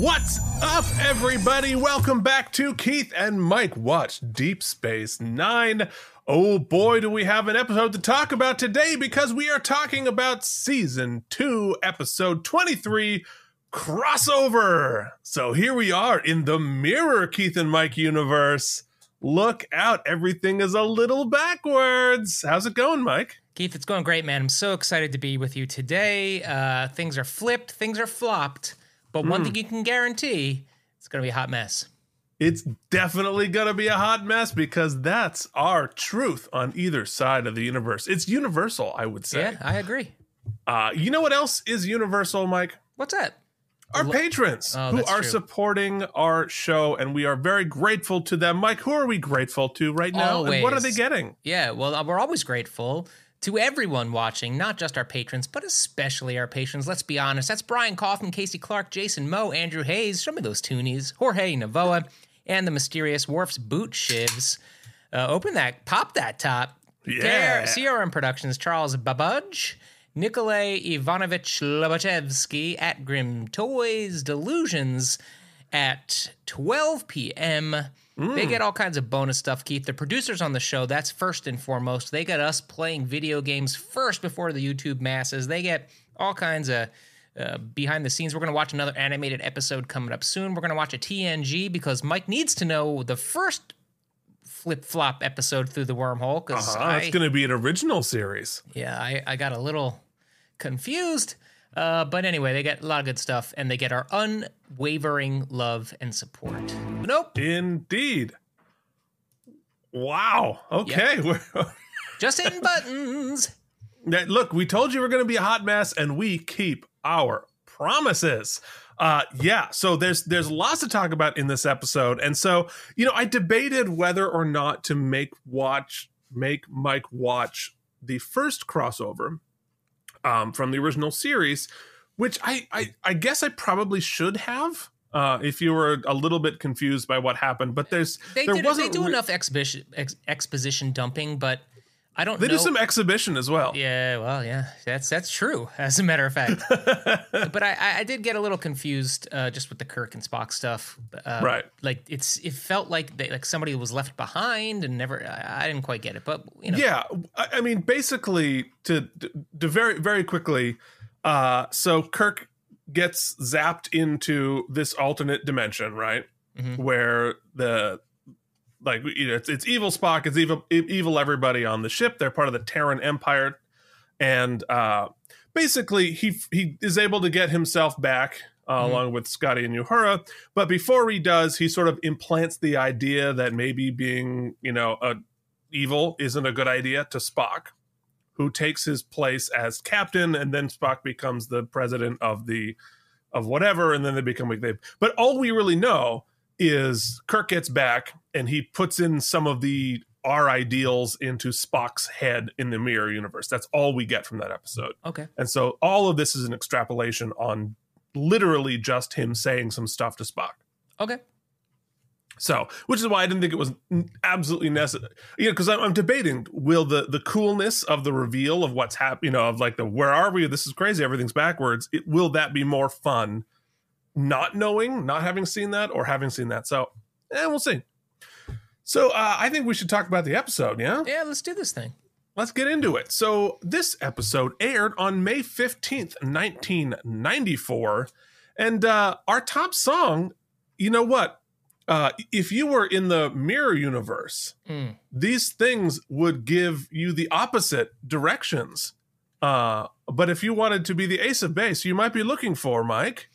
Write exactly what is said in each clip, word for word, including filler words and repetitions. What's up, everybody? Welcome back to Keith and Mike Watch Deep Space Nine. Oh boy, do we have an episode to talk about today, because we are talking about Season two, Episode twenty-three, Crossover. So here we are in the Mirror Keith and Mike universe. Look out, everything is a little backwards. How's it going, Mike? Keith, it's going great, man. I'm so excited to be with you today. Uh, things are flipped, things are flopped, but one mm. thing you can guarantee, it's going to be a hot mess. It's definitely going to be a hot mess, because that's our truth on either side of the universe. It's universal, I would say. Yeah, I agree. Uh, you know what else is universal, Mike? What's that? Our patrons oh, who are true. supporting our show, and we are very grateful to them. Mike, who are we grateful to right now? Always. And what are they getting? Yeah, well, we're always grateful to everyone watching, not just our patrons, but especially our patrons. Let's be honest. That's Brian Coffin, Casey Clark, Jason Moe, Andrew Hayes, show me those toonies, Jorge Navoa, and the mysterious Worf's Boot Shivs. Uh, open that, pop that top. Yeah. C R M Productions, Charles Babbage, Nikolai Ivanovich Lobachevsky, at Grim Toys Delusions at twelve p.m. Mm. They get all kinds of bonus stuff, Keith. The producers on the show, that's first and foremost. They get us playing video games first before the YouTube masses. They get all kinds of uh, behind the scenes. We're going to watch another animated episode coming up soon. We're going to watch a T N G, because Mike needs to know the first flip-flop episode through the wormhole, because uh-huh, it's going to be an original series. Yeah, I, I got a little confused. Uh, but anyway, they get a lot of good stuff, and they get our unwavering love and support. Nope. Indeed. Wow. Okay. Yep. We're just hitting buttons. Now, look, we told you we're going to be a hot mess, and we keep our promises. Uh, yeah, so there's there's lots to talk about in this episode. And so, you know, I debated whether or not to make watch make Mike watch the first crossover um, from the original series, which I, I, I guess I probably should have, uh, if you were a little bit confused by what happened. But there's they there did, wasn't they do re- enough exhibition ex- exposition dumping, but I don't know. They do some exhibition as well. Yeah, well, yeah, that's that's true, as a matter of fact. But I, I did get a little confused uh, just with the Kirk and Spock stuff. Uh, right. Like, it's it felt like they, like somebody was left behind and never, I, I didn't quite get it, but, you know. Yeah, I, I mean, basically, to, to very, very quickly, uh, so Kirk gets zapped into this alternate dimension, right? Mm-hmm. Where the... Like, you know, it's, it's evil Spock, it's evil, evil everybody on the ship. They're part of the Terran Empire. And uh, basically, he he is able to get himself back uh, mm-hmm. along with Scotty and Uhura. But before he does, he sort of implants the idea that maybe being, you know, a, evil isn't a good idea to Spock, who takes his place as captain. And then Spock becomes the president of the of whatever. And then they become like they. But all we really know is Kirk gets back, and he puts in some of the our ideals into Spock's head in the mirror universe. That's all we get from that episode. Okay. And so all of this is an extrapolation on literally just him saying some stuff to Spock. Okay. So, which is why I didn't think it was absolutely necessary. You know, because I'm, I'm debating, will the, the coolness of the reveal of what's happening, you know, of like the, where are we? This is crazy. Everything's backwards. It, will that be more fun not knowing, not having seen that, or having seen that? So, eh, we'll see. So, uh, I think we should talk about the episode, yeah? Yeah, let's do this thing. Let's get into it. So, this episode aired on May fifteenth, nineteen ninety-four. And uh, our top song, you know what? Uh, if you were in the mirror universe, mm. these things would give you the opposite directions. Uh, but if you wanted to be the Ace of Base, you might be looking for, Mike...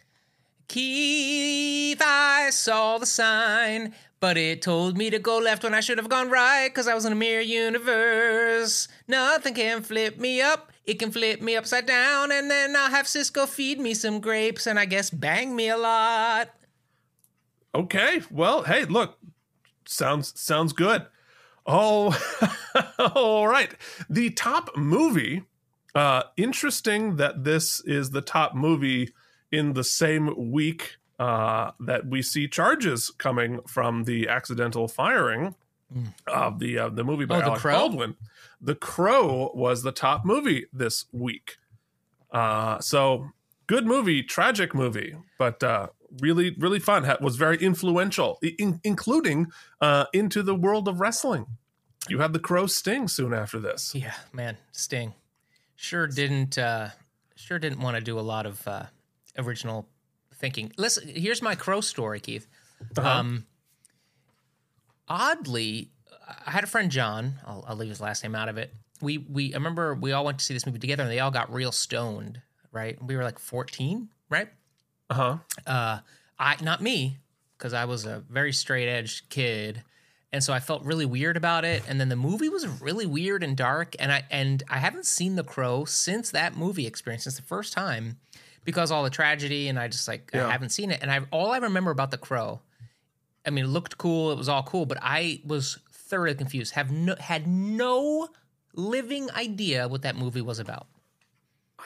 Keith, I saw the sign, but it told me to go left when I should have gone right, because I was in a mirror universe. Nothing can flip me up. It can flip me upside down, and then I'll have Cisco feed me some grapes, and I guess bang me a lot. Okay, well, hey, look, sounds sounds good. Oh, all right. The top movie, uh, interesting that this is the top movie in the same week uh, that we see charges coming from the accidental firing mm. of the uh, the movie by oh, Alec the Baldwin. The Crow was the top movie this week. Uh, so, good movie, tragic movie, but uh, really, really fun. Was very influential, in, including uh, into the world of wrestling. You had the Crow Sting soon after this. Yeah, man, Sting sure didn't uh, sure didn't want to do a lot of uh, original thinking. Listen, here's my Crow story, Keith. Uh-huh. Um, oddly, I had a friend, John. I'll, I'll leave his last name out of it. We we I remember we all went to see this movie together, and they all got real stoned. Right, we were like fourteen, right? Uh-huh. Uh I not me, because I was a very straight edged kid. And so I felt really weird about it. And then the movie was really weird and dark. And I and I haven't seen The Crow since that movie experience, since the first time, because all the tragedy, and I just like yeah. I haven't seen it. And I all I remember about The Crow, I mean, it looked cool, it was all cool, but I was thoroughly confused. Have no had no living idea what that movie was about.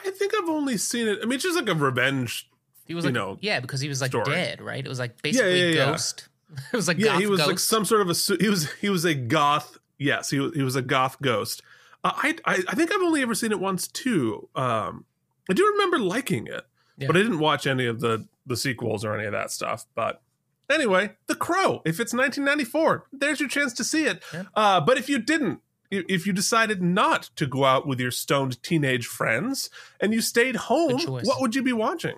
I think I've only seen it. I mean, it's just like a revenge. He was like, you know, yeah, because he was like story. dead, right? It was like basically yeah, yeah, yeah. ghost. It was like yeah, goth he was ghost. like some sort of a he was he was a goth. Yes, he was, he was a goth ghost. Uh, I, I I think I've only ever seen it once too. Um, I do remember liking it, yeah. but I didn't watch any of the the sequels or any of that stuff. But anyway, The Crow. If it's nineteen ninety-four, there's your chance to see it. Yeah. Uh, but if you didn't. If you decided not to go out with your stoned teenage friends and you stayed home, what would you be watching?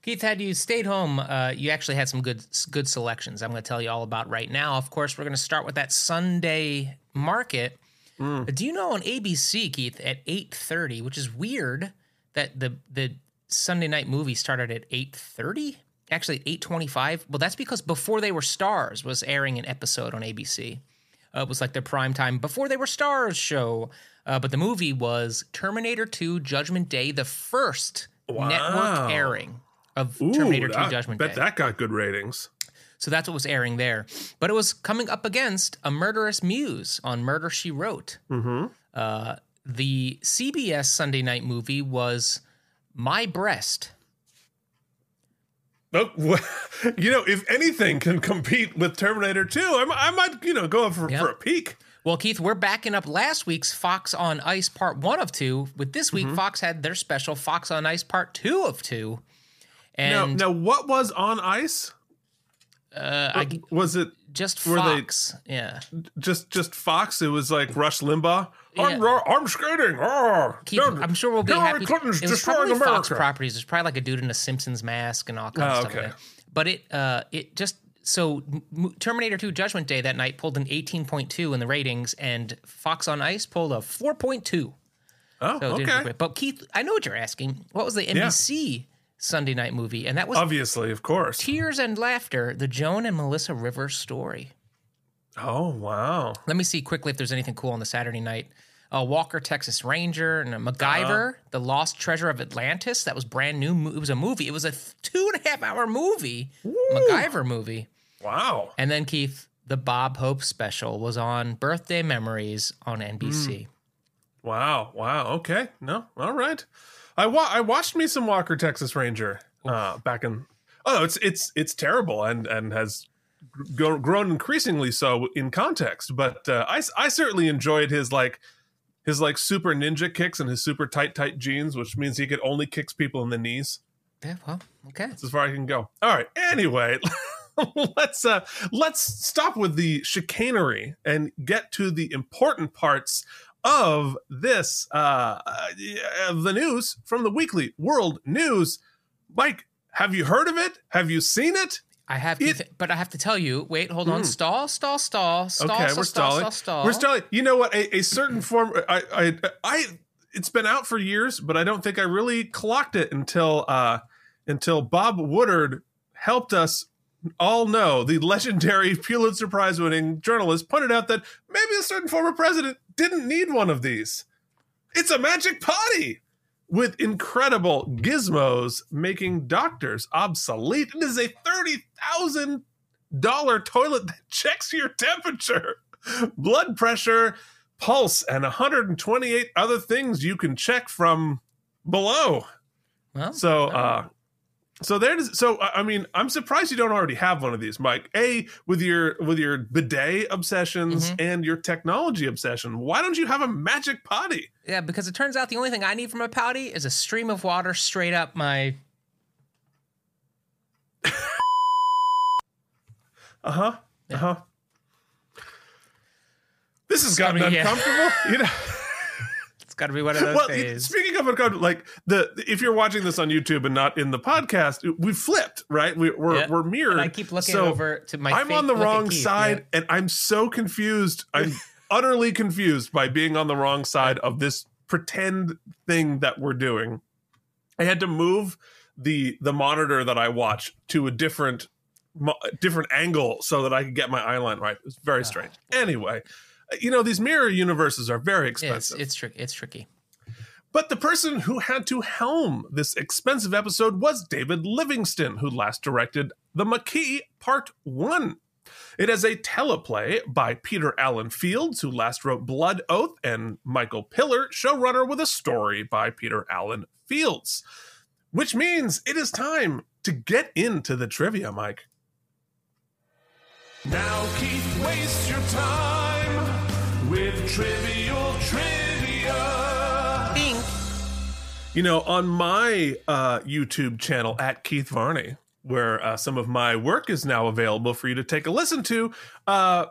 Keith, had you stayed home, uh, you actually had some good good selections I'm going to tell you all about right now. Of course, we're going to start with that Sunday market. Mm. Do you know on A B C, Keith, at eight thirty, which is weird that the, the Sunday night movie started at eight thirty? Actually, at eight twenty-five? Well, that's because Before They Were Stars was airing an episode on A B C. Uh, it was like their primetime Before They Were Stars show. Uh, but the movie was Terminator two Judgment Day, the first wow. network airing of Ooh, Terminator that, two Judgment bet Day. Bet that got good ratings. So that's what was airing there. But it was coming up against A Murderous Muse on Murder, She Wrote. Mm-hmm. Uh, the C B S Sunday night movie was My Breast. Oh, you know, if anything can compete with Terminator two, I, I might, you know, go for, yep. for a peek. Well, Keith, we're backing up last week's Fox on Ice Part one of two. With this week, mm-hmm. Fox had their special Fox on Ice Part two of two. And now, now what was on ice? Uh, I, was it just Fox? They, yeah, just just Fox. It was like Rush Limbaugh. Yeah. I'm, I'm skating. Oh, Keith, I'm sure we'll be Hillary happy. Clinton's it was probably America. Fox properties. There's probably like a dude in a Simpsons mask and all kinds oh, of stuff. Okay. Like but it, uh, it just so Terminator two Judgment Day that night pulled an eighteen point two in the ratings, and Fox on Ice pulled a four point two. Oh, so okay. But Keith, I know what you're asking. What was the N B C yeah. Sunday night movie? And that was obviously, of course, Tears and Laughter: The Joan and Melissa Rivers Story. Oh, wow. Let me see quickly if there's anything cool on the Saturday night. Uh, Walker, Texas Ranger, and a MacGyver, uh, The Lost Treasure of Atlantis. That was brand new. It was a movie. It was a two and a half hour movie, woo. MacGyver movie. Wow. And then, Keith, the Bob Hope special was on Birthday Memories on N B C. Mm. Wow. Wow. Okay. No. All right. I, wa- I watched me some Walker, Texas Ranger uh, back in. Oh, it's it's it's terrible and, and has Go, grown increasingly so in context, but uh, I, I certainly enjoyed his like his like super ninja kicks and his super tight tight jeans, which means he could only kick people in the knees. Yeah, well, okay, that's as far as I can go. All right, anyway, let's uh, let's stop with the chicanery and get to the important parts of this uh, of the news from the Weekly World News. Mike, have you heard of it? Have you seen it? I have, it, th- but I have to tell you. Wait, hold on. Mm. Stall, stall, stall, stall, okay, stall, we're stall, stall, stall. We're stalling. You know what? A, a certain form. I, I, I. It's been out for years, but I don't think I really clocked it until, uh, until Bob Woodard helped us all know. The legendary Pulitzer Prize-winning journalist pointed out that maybe a certain former president didn't need one of these. It's a magic potty. With incredible gizmos making doctors obsolete. It is a thirty thousand dollars toilet that checks your temperature, blood pressure, pulse, and one hundred twenty-eight other things you can check from below. Well, so, uh, so there's, so, I mean, I'm surprised you don't already have one of these, Mike. A, with your, with your bidet obsessions mm-hmm. and your technology obsession, why don't you have a magic potty? Yeah, because it turns out the only thing I need from a potty is a stream of water straight up my... Uh-huh. Yeah. Uh-huh. This has gotten I mean, uncomfortable. Yeah. You know? It's got to be one of those well, days. Speaking of uncomfortable, like the if you're watching this on YouTube and not in the podcast, we flipped, right? We, we're yeah. we're mirrored. And I keep looking so over to my. I'm on the wrong side, yeah. and I'm so confused. I'm utterly confused by being on the wrong side of this pretend thing that we're doing. I had to move the the monitor that I watch to a different different angle so that I could get my eyeline right. It was very strange. Oh. Anyway. You know, these mirror universes are very expensive. It's, it's tricky. It's tricky. But the person who had to helm this expensive episode was David Livingston, who last directed The Maquis Part One. It is a teleplay by Peter Allen Fields, who last wrote Blood Oath, and Michael Piller, showrunner, with a story by Peter Allen Fields. Which means it is time to get into the trivia, Mike. Now, Keith, waste your time with trivial trivia. Ding. You know, on my uh, YouTube channel, at Keith Varney, where uh, some of my work is now available for you to take a listen to, uh,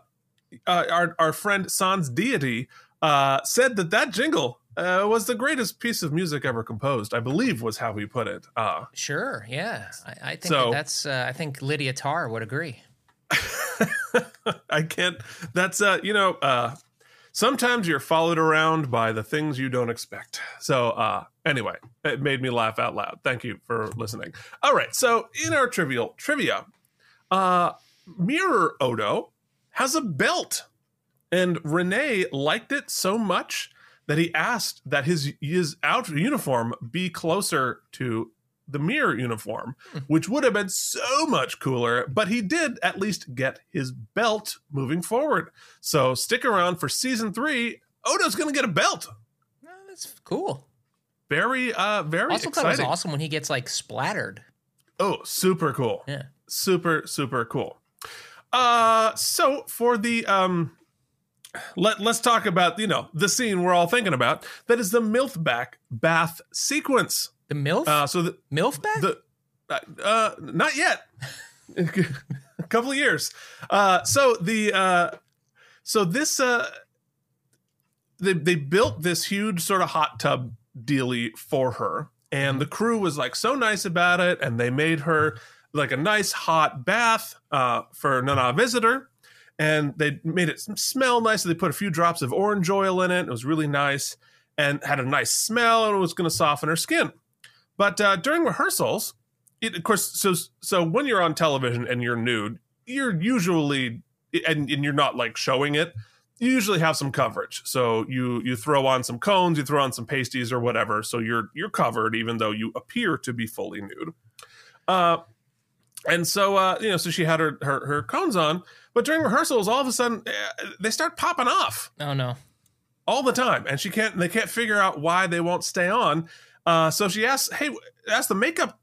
uh, our, our friend Sans Deity uh, said that that jingle uh, was the greatest piece of music ever composed, I believe was how he put it. Uh, sure, yeah. I, I think so, that that's, uh, I think Lydia Tarr would agree. I can't, that's, uh, you know, uh, sometimes you're followed around by the things you don't expect. So uh, anyway, it made me laugh out loud. Thank you for listening. All right. So in our trivial trivia, uh, Mirror Odo has a belt, and Renee liked it so much that he asked that his, his outer uniform be closer to the mirror uniform, which would have been so much cooler, but he did at least get his belt moving forward. So stick around for season three. Odo's gonna get a belt. No, that's cool. Very, uh, very also exciting. Thought it was awesome when he gets like splattered. Oh, super cool. Yeah, super, super cool. Uh, so for the um, let let's talk about you know the scene we're all thinking about. That is the milfback bath sequence. The MILF? Uh, so the MILF back? The, uh, uh, not yet. A couple of years. Uh, so the uh, so this uh, they they built this huge sort of hot tub dealie for her, and the crew was like so nice about it, and they made her like a nice hot bath uh, for Nana Visitor, and they made it smell nice. So they put a few drops of orange oil in it. It was really nice and had a nice smell, and it was going to soften her skin. But uh, during rehearsals, it, of course, so so when you're on television and you're nude, you're usually, and, and you're not like showing it, you usually have some coverage. So you you throw on some cones, you throw on some pasties or whatever. So you're you're covered, even though you appear to be fully nude. Uh, and so, uh, you know, so she had her, her, her cones on. But during rehearsals, all of a sudden, they start popping off. Oh, no. All the time. And she can't, they can't figure out why they won't stay on. Uh, so she asks, hey, ask the makeup,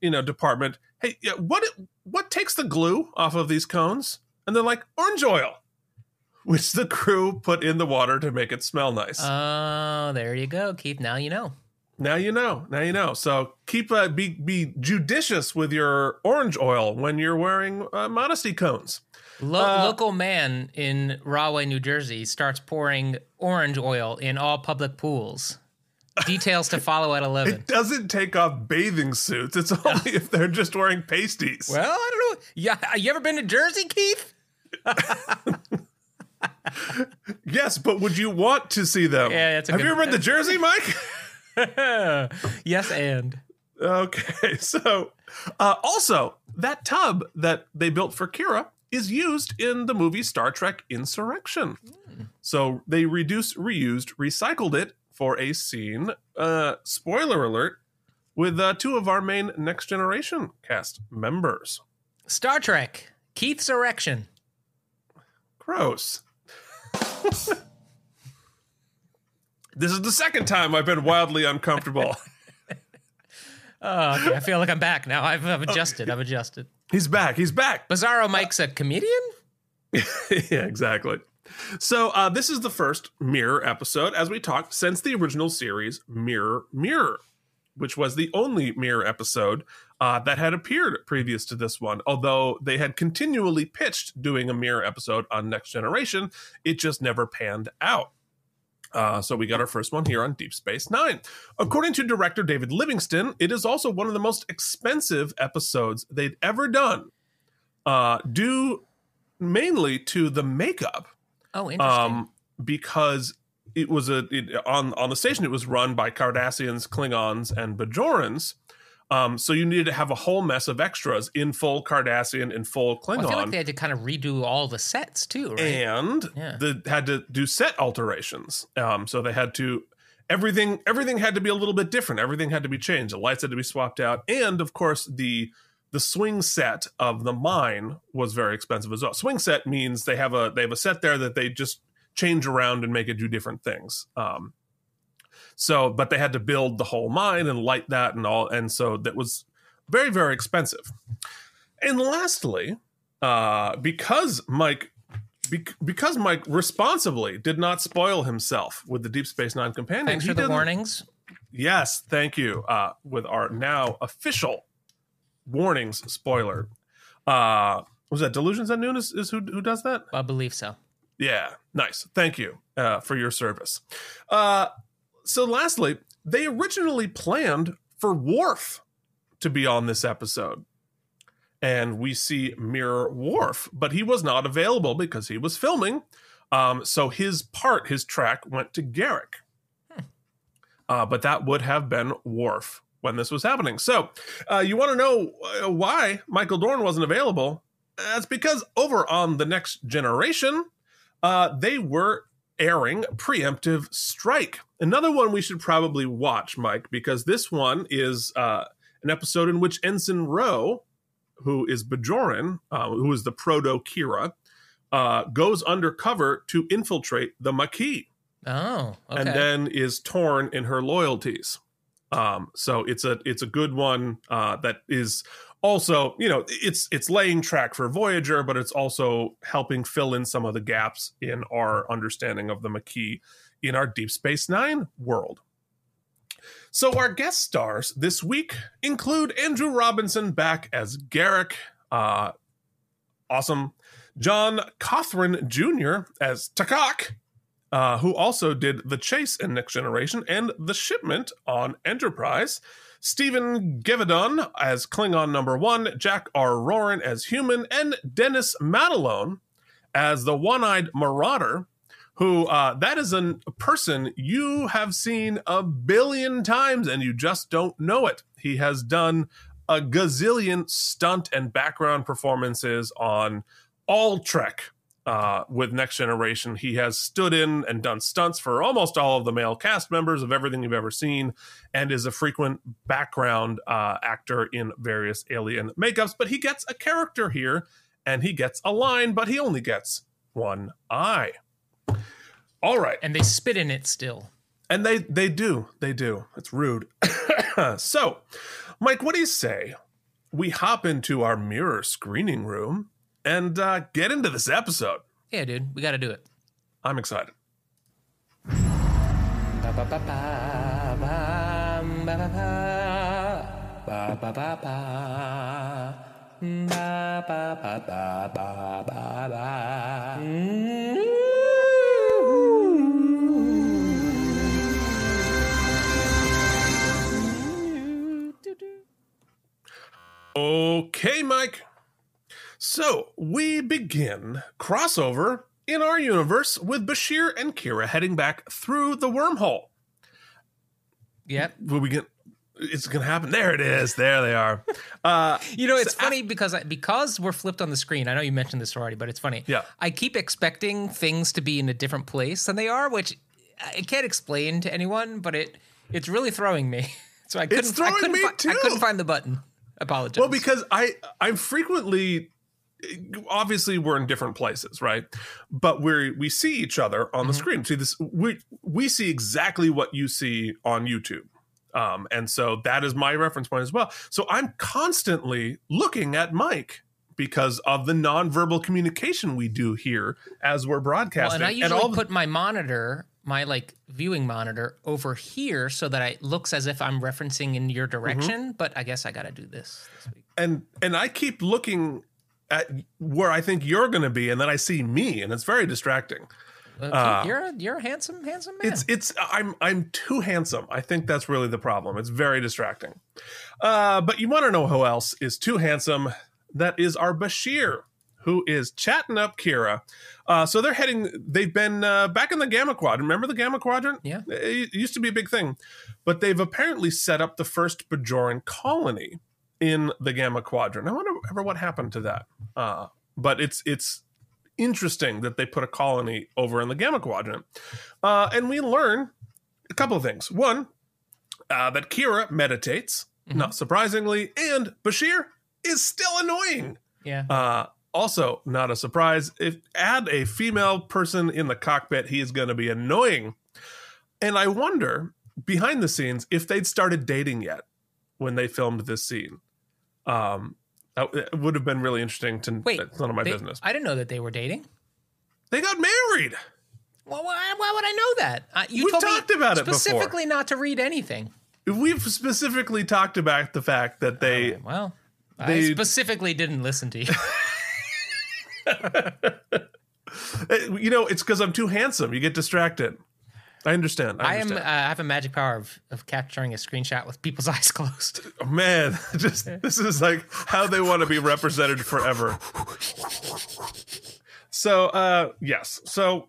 you know, department, hey, what what takes the glue off of these cones? And they're like, orange oil, which the crew put in the water to make it smell nice. Oh, there you go, Keith. Now you know. Now you know. Now you know. So keep uh, be be judicious with your orange oil when you're wearing uh, modesty cones. Lo- uh, local man in Rahway, New Jersey, starts pouring orange oil in all public pools. Details to follow at eleven. It doesn't take off bathing suits. It's only no. if they're just wearing pasties. Well, I don't know. Yeah, you ever been to Jersey, Keith? Yes, but would you want to see them? Yeah, that's a Have good you ever been to Jersey, Mike? Yes, and. Okay, so uh, also that tub that they built for Kira is used in the movie Star Trek Insurrection. Mm. So they reduced, reused, recycled it for a scene, uh, spoiler alert, with uh, two of our main Next Generation cast members. Star Trek, Keith's erection. Gross. This is the second time I've been wildly uncomfortable. Oh, okay. I feel like I'm back now. I've, I've adjusted. I've adjusted. He's back. He's back. Bizarro Mike's uh, a comedian? Yeah, exactly. So uh, this is the first Mirror episode, as we talked, since the original series Mirror Mirror, which was the only Mirror episode uh, that had appeared previous to this one, although they had continually pitched doing a mirror episode on Next Generation. It just never panned out. Uh, so we got our first one here on Deep Space Nine. According to director David Livingston, it is also one of the most expensive episodes they'd ever done, uh, due mainly to the makeup. Oh, interesting. Um, because it was a it, on on the station, it was run by Cardassians, Klingons, and Bajorans. Um, so you needed to have a whole mess of extras in full Cardassian and full Klingon. Well, I feel like they had to kind of redo all the sets too, right? And yeah. they had to do set alterations. Um, so they had to, everything, everything had to be a little bit different. Everything had to be changed. The lights had to be swapped out. And of course, the, the swing set of the mine was very expensive as well. Swing set means they have a, they have a set there that they just change around and make it do different things. Um, So, but they had to build the whole mine and light that and all. And so that was very, very expensive. And lastly, uh, because Mike, be- because Mike responsibly did not spoil himself with the Deep Space Nine companion. Thanks for the warnings. Yes, thank you. Uh, with our now official warnings spoiler. Uh, was that Delusions at Noon is, is who, who does that? I believe so. Yeah, nice. Thank you uh, for your service. Uh, So lastly, they originally planned for Worf to be on this episode. And we see Mirror Worf, but he was not available because he was filming. Um, so his part, his track went to Garak. Hmm. Uh, but that would have been Worf when this was happening. So uh, you want to know why Michael Dorn wasn't available? That's because over on The Next Generation, uh, they were airing Preemptive Strike. Another one we should probably watch, Mike, because this one is uh, an episode in which Ensign Rowe, who is Bajoran, uh, who is the proto-Kira, uh, goes undercover to infiltrate the Maquis. Oh, okay. And then is torn in her loyalties. Um, so it's a it's a good one uh, that is also, you know, it's it's laying track for Voyager, but it's also helping fill in some of the gaps in our understanding of the Maquis in our Deep Space Nine world. So our guest stars this week include Andrew Robinson back as Garak, uh, awesome, John Cothran Junior as Takak, uh, who also did The Chase in Next Generation and The Shipment on Enterprise, Stephen Gevedon as Klingon Number One, Jack R. Roran as Human, and Dennis Matalone as the One-Eyed Marauder, who uh, that is an, a person you have seen a billion times and you just don't know it. He has done a gazillion stunt and background performances on all Trek uh, with Next Generation. He has stood in and done stunts for almost all of the male cast members of everything you've ever seen and is a frequent background uh, actor in various alien makeups. But he gets a character here and he gets a line, but he only gets one eye. All right. And they spit in it still. And they, they do. They do. It's rude. So, Mike, what do you say we hop into our mirror screening room and uh, get into this episode? Yeah, dude. We got to do it. I'm excited. Okay, Mike. So we begin Crossover in our universe with Bashir and Kira heading back through the wormhole. Yep. Will we get? It's gonna happen. There it is. There they are. Uh, you know, it's so funny I, because I, because we're flipped on the screen. I know you mentioned this already, but it's funny. Yeah. I keep expecting things to be in a different place than they are, which I can't explain to anyone. But it it's really throwing me. So I couldn't. It's throwing I couldn't me fi- too. I couldn't find the button. Apologize. Well, because I, I'm frequently, obviously we're in different places, right? But we we see each other on mm-hmm. the screen. See this, we we see exactly what you see on YouTube, um, and so that is my reference point as well. So I'm constantly looking at Mike because of the nonverbal communication we do here as we're broadcasting. Well, and I usually and all put the- my monitor my like viewing monitor over here so that it looks as if I'm referencing in your direction, mm-hmm. but I guess I got to do this this week. And and I keep looking at where I think you're going to be, and then I see me, and it's very distracting. Okay, uh, you're you're a handsome handsome man. It's it's I'm I'm too handsome. I think that's really the problem. It's very distracting. Uh, but you want to know who else is too handsome? That is our Bashir, who is chatting up Kira. Uh, so they're heading, they've been uh, back in the Gamma Quadrant. Remember the Gamma Quadrant? Yeah. It used to be a big thing. But they've apparently set up the first Bajoran colony in the Gamma Quadrant. I wonder what happened to that. Uh, but it's it's interesting that they put a colony over in the Gamma Quadrant. Uh, and we learn a couple of things. One, uh, that Kira meditates, mm-hmm. not surprisingly, and Bashir is still annoying. Yeah. Uh, Also, not a surprise, if add a female person in the cockpit, he is going to be annoying. And I wonder, behind the scenes, if they'd started dating yet when they filmed this scene. Um, it would have been really interesting to... Wait, it's none of my they, business. I didn't know that they were dating. They got married! Well, why, why would I know that? Uh, you we told talked me about it before. Specifically not to read anything. We've specifically talked about the fact that they... Uh, well, they, I specifically didn't listen to you. You know, it's because I'm too handsome. You get distracted. I understand. I, understand. I am. Uh, I have a magic power of, of capturing a screenshot with people's eyes closed. Oh, man, just this is like how they want to be represented forever. So, uh, yes. So,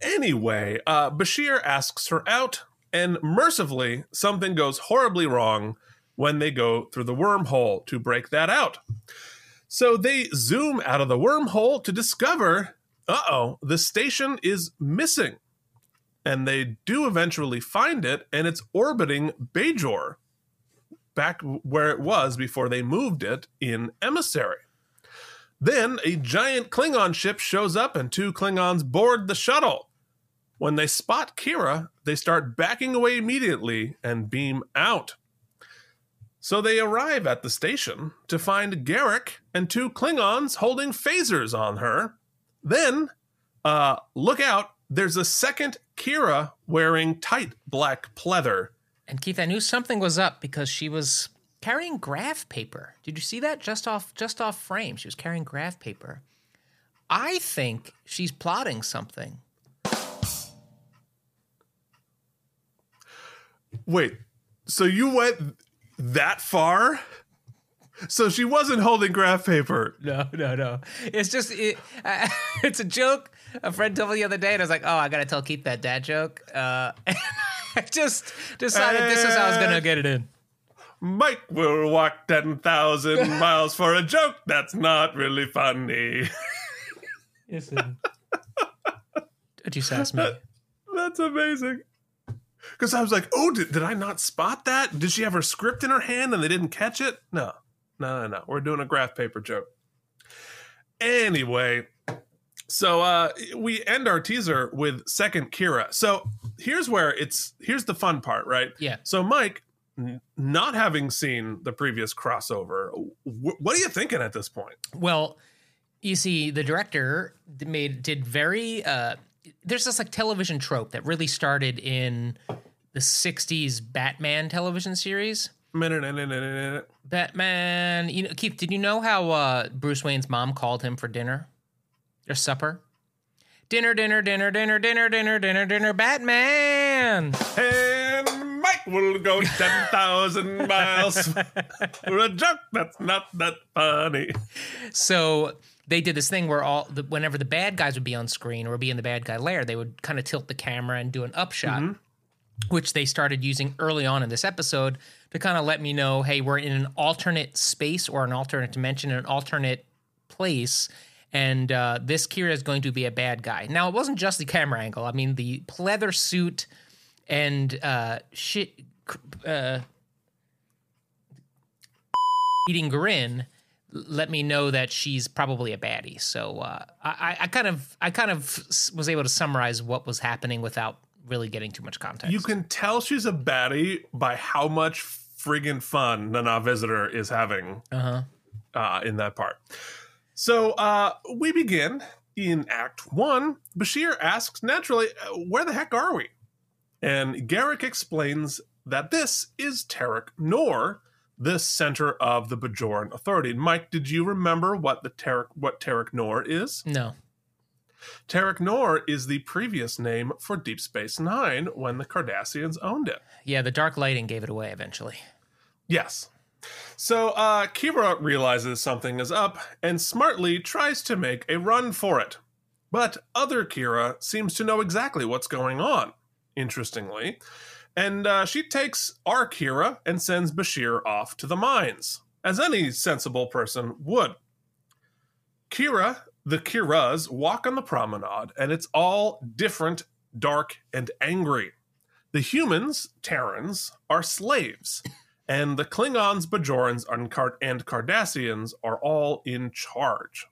anyway, uh, Bashir asks her out, and mercifully, something goes horribly wrong when they go through the wormhole to break that out. So they zoom out of the wormhole to discover, uh-oh, the station is missing. And they do eventually find it, and it's orbiting Bajor, back where it was before they moved it in Emissary. Then a giant Klingon ship shows up, and two Klingons board the shuttle. When they spot Kira, they start backing away immediately and beam out. So they arrive at the station to find Garak and two Klingons holding phasers on her. Then, uh, look out, there's a second Kira wearing tight black pleather. And Keith, I knew something was up because she was carrying graph paper. Did you see that? Just off, just off frame. She was carrying graph paper. I think she's plotting something. Wait, so you went... that far? So she wasn't holding graph paper. No, no, no. It's just, it, uh, it's a joke. A friend told me the other day, and I was like, oh, I got to tell Keith that dad joke. Uh, and I just decided and this is how I was going to get it in. Mike will walk ten thousand miles for a joke. That's not really funny. Yes, it is. Don't you sass me? That, that's amazing. Because I was like, oh, did, did I not spot that? Did she have her script in her hand and they didn't catch it? No, no, no, no. We're doing a graph paper joke. Anyway, so uh, we end our teaser with second Kira. So here's where it's, here's the fun part, right? Yeah. So Mike, n- not having seen the previous crossover, w- what are you thinking at this point? Well, you see, the director made, did very... Uh, there's this like television trope that really started in the sixties Batman television series. Batman, you know, Keith, did you know how uh, Bruce Wayne's mom called him for dinner or supper? Dinner, dinner, dinner, dinner, dinner, dinner, dinner, dinner, Batman. And Mike will go ten thousand miles for a joke that's not that funny. So... they did this thing where all the, whenever the bad guys would be on screen or be in the bad guy lair, they would kind of tilt the camera and do an upshot, mm-hmm. which they started using early on in this episode to kind of let me know, hey, we're in an alternate space or an alternate dimension, an alternate place, and uh, this Kira is going to be a bad guy. Now, it wasn't just the camera angle. I mean, the pleather suit and uh, shit uh, eating grin let me know that she's probably a baddie. So uh, I, I kind of, I kind of was able to summarize what was happening without really getting too much context. You can tell she's a baddie by how much friggin' fun Nana Visitor is having uh-huh. uh, in that part. So uh, we begin in Act One, Bashir asks naturally, where the heck are we? And Garak explains that this is Terok Nor, the center of the Bajoran authority. And Mike, did you remember what the Terok what Terok Nor is? No. Terok Nor is the previous name for Deep Space Nine when the Cardassians owned it. Yeah, the dark lighting gave it away eventually. Yes. So uh, Kira realizes something is up and smartly tries to make a run for it. But other Kira seems to know exactly what's going on, interestingly. And uh, she takes our Kira and sends Bashir off to the mines, as any sensible person would. Kira... The Kiras walk on the promenade, and it's all different, dark, and angry. The humans, Terrans, are slaves, and the Klingons, Bajorans, and Cardassians are all in charge.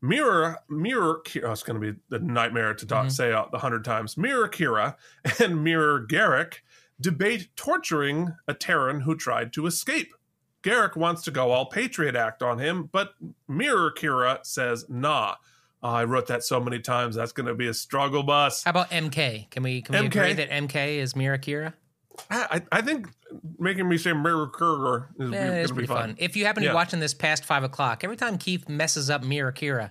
Mirror, Mirror Kira, oh, it's going to be a nightmare to talk, mm-hmm. say out a hundred times. Mirror Kira and Mirror Garak debate torturing a Terran who tried to escape. Garak wants to go all Patriot Act on him, but Mirror Kira says, nah. Uh, I wrote that so many times, that's going to be a struggle bus. How about M K? Can we, can we M K. Agree that M K is Mirror Kira? I, I think making me say Mirror Kira is eh, going to be fun. fun. If you happen to yeah. be watching this past five o'clock, every time Keith messes up Mirror Kira,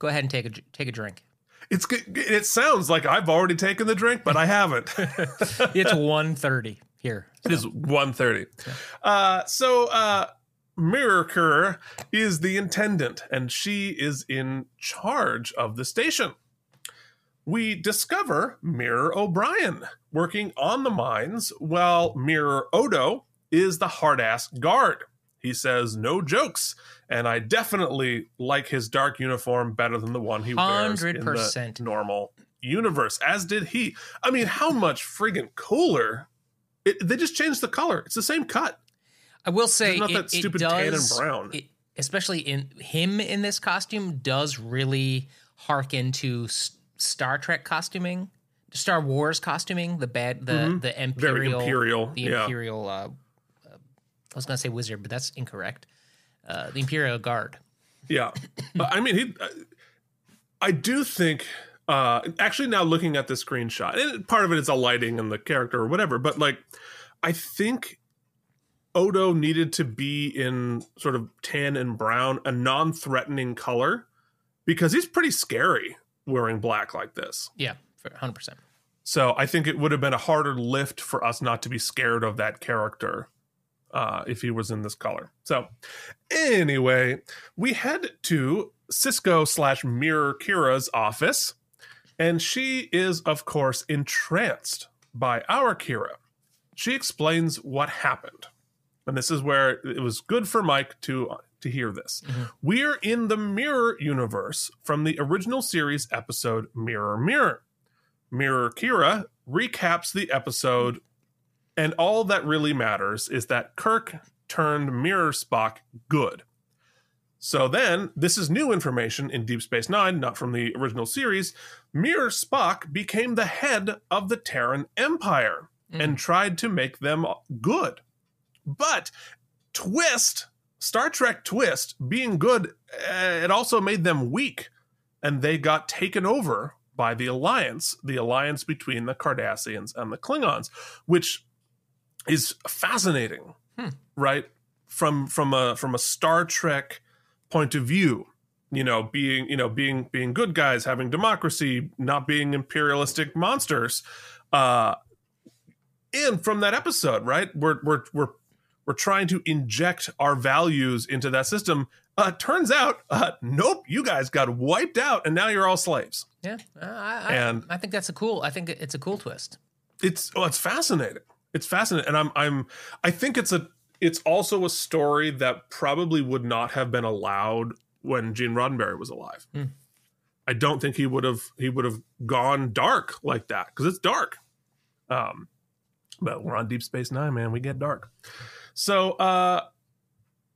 go ahead and take a, take a drink. It's It sounds like I've already taken the drink, but I haven't. It's one thirty. Here. It is one thirty. Yeah. Uh, so uh, Mirror is the intendant, and she is in charge of the station. We discover Mirror O'Brien working on the mines, while Mirror Odo is the hard-ass guard. He says, no jokes, and I definitely like his dark uniform better than the one he wears in the normal universe, as did he. I mean, how much friggin' cooler... It, they just changed the color. It's the same cut. I will say it's not it, that stupid does, tan and brown. It, especially in him in this costume does really harken to S- Star Trek costuming, Star Wars costuming. The bad, the mm-hmm. the imperial, Very imperial, the yeah. imperial. Uh, uh, I was going to say wizard, but that's incorrect. Uh, the Imperial Guard. Yeah, but, I mean, he. I do think. Uh, actually, now looking at the screenshot, and part of it is the lighting and the character or whatever, but like, I think Odo needed to be in sort of tan and brown, a non-threatening color, because he's pretty scary wearing black like this. Yeah, one hundred percent. So I think it would have been a harder lift for us not to be scared of that character uh, if he was in this color. So anyway, we head to Cisco slash Mirror Kira's office. And she is, of course, entranced by our Kira. She explains what happened. And this is where it was good for Mike to, to hear this. Mm-hmm. We're in the Mirror universe from the original series episode Mirror Mirror. Mirror Kira recaps the episode, and all that really matters is that Kirk turned Mirror Spock good. So then, this is new information in Deep Space Nine, not from the original series. Mirror Spock became the head of the Terran Empire mm. and tried to make them good. But twist, Star Trek twist, being good, it also made them weak. And they got taken over by the Alliance, the alliance between the Cardassians and the Klingons, which is fascinating, hmm. right? From, from, a, from a Star Trek... point of view, you know, being, you know, being, being good guys, having democracy, not being imperialistic monsters. Uh, and from that episode, right, we're, we're, we're, we're trying to inject our values into that system. Uh, turns out, uh, nope, you guys got wiped out and now you're all slaves. Yeah. Uh, I, and I, I think that's a cool, I think it's a cool twist. It's, oh, it's fascinating. It's fascinating. And I'm, I'm, I think it's a, It's also a story that probably would not have been allowed when Gene Roddenberry was alive. Mm. I don't think he would have he would have gone dark like that, because it's dark. Um, but we're on Deep Space Nine, man. We get dark. So, uh,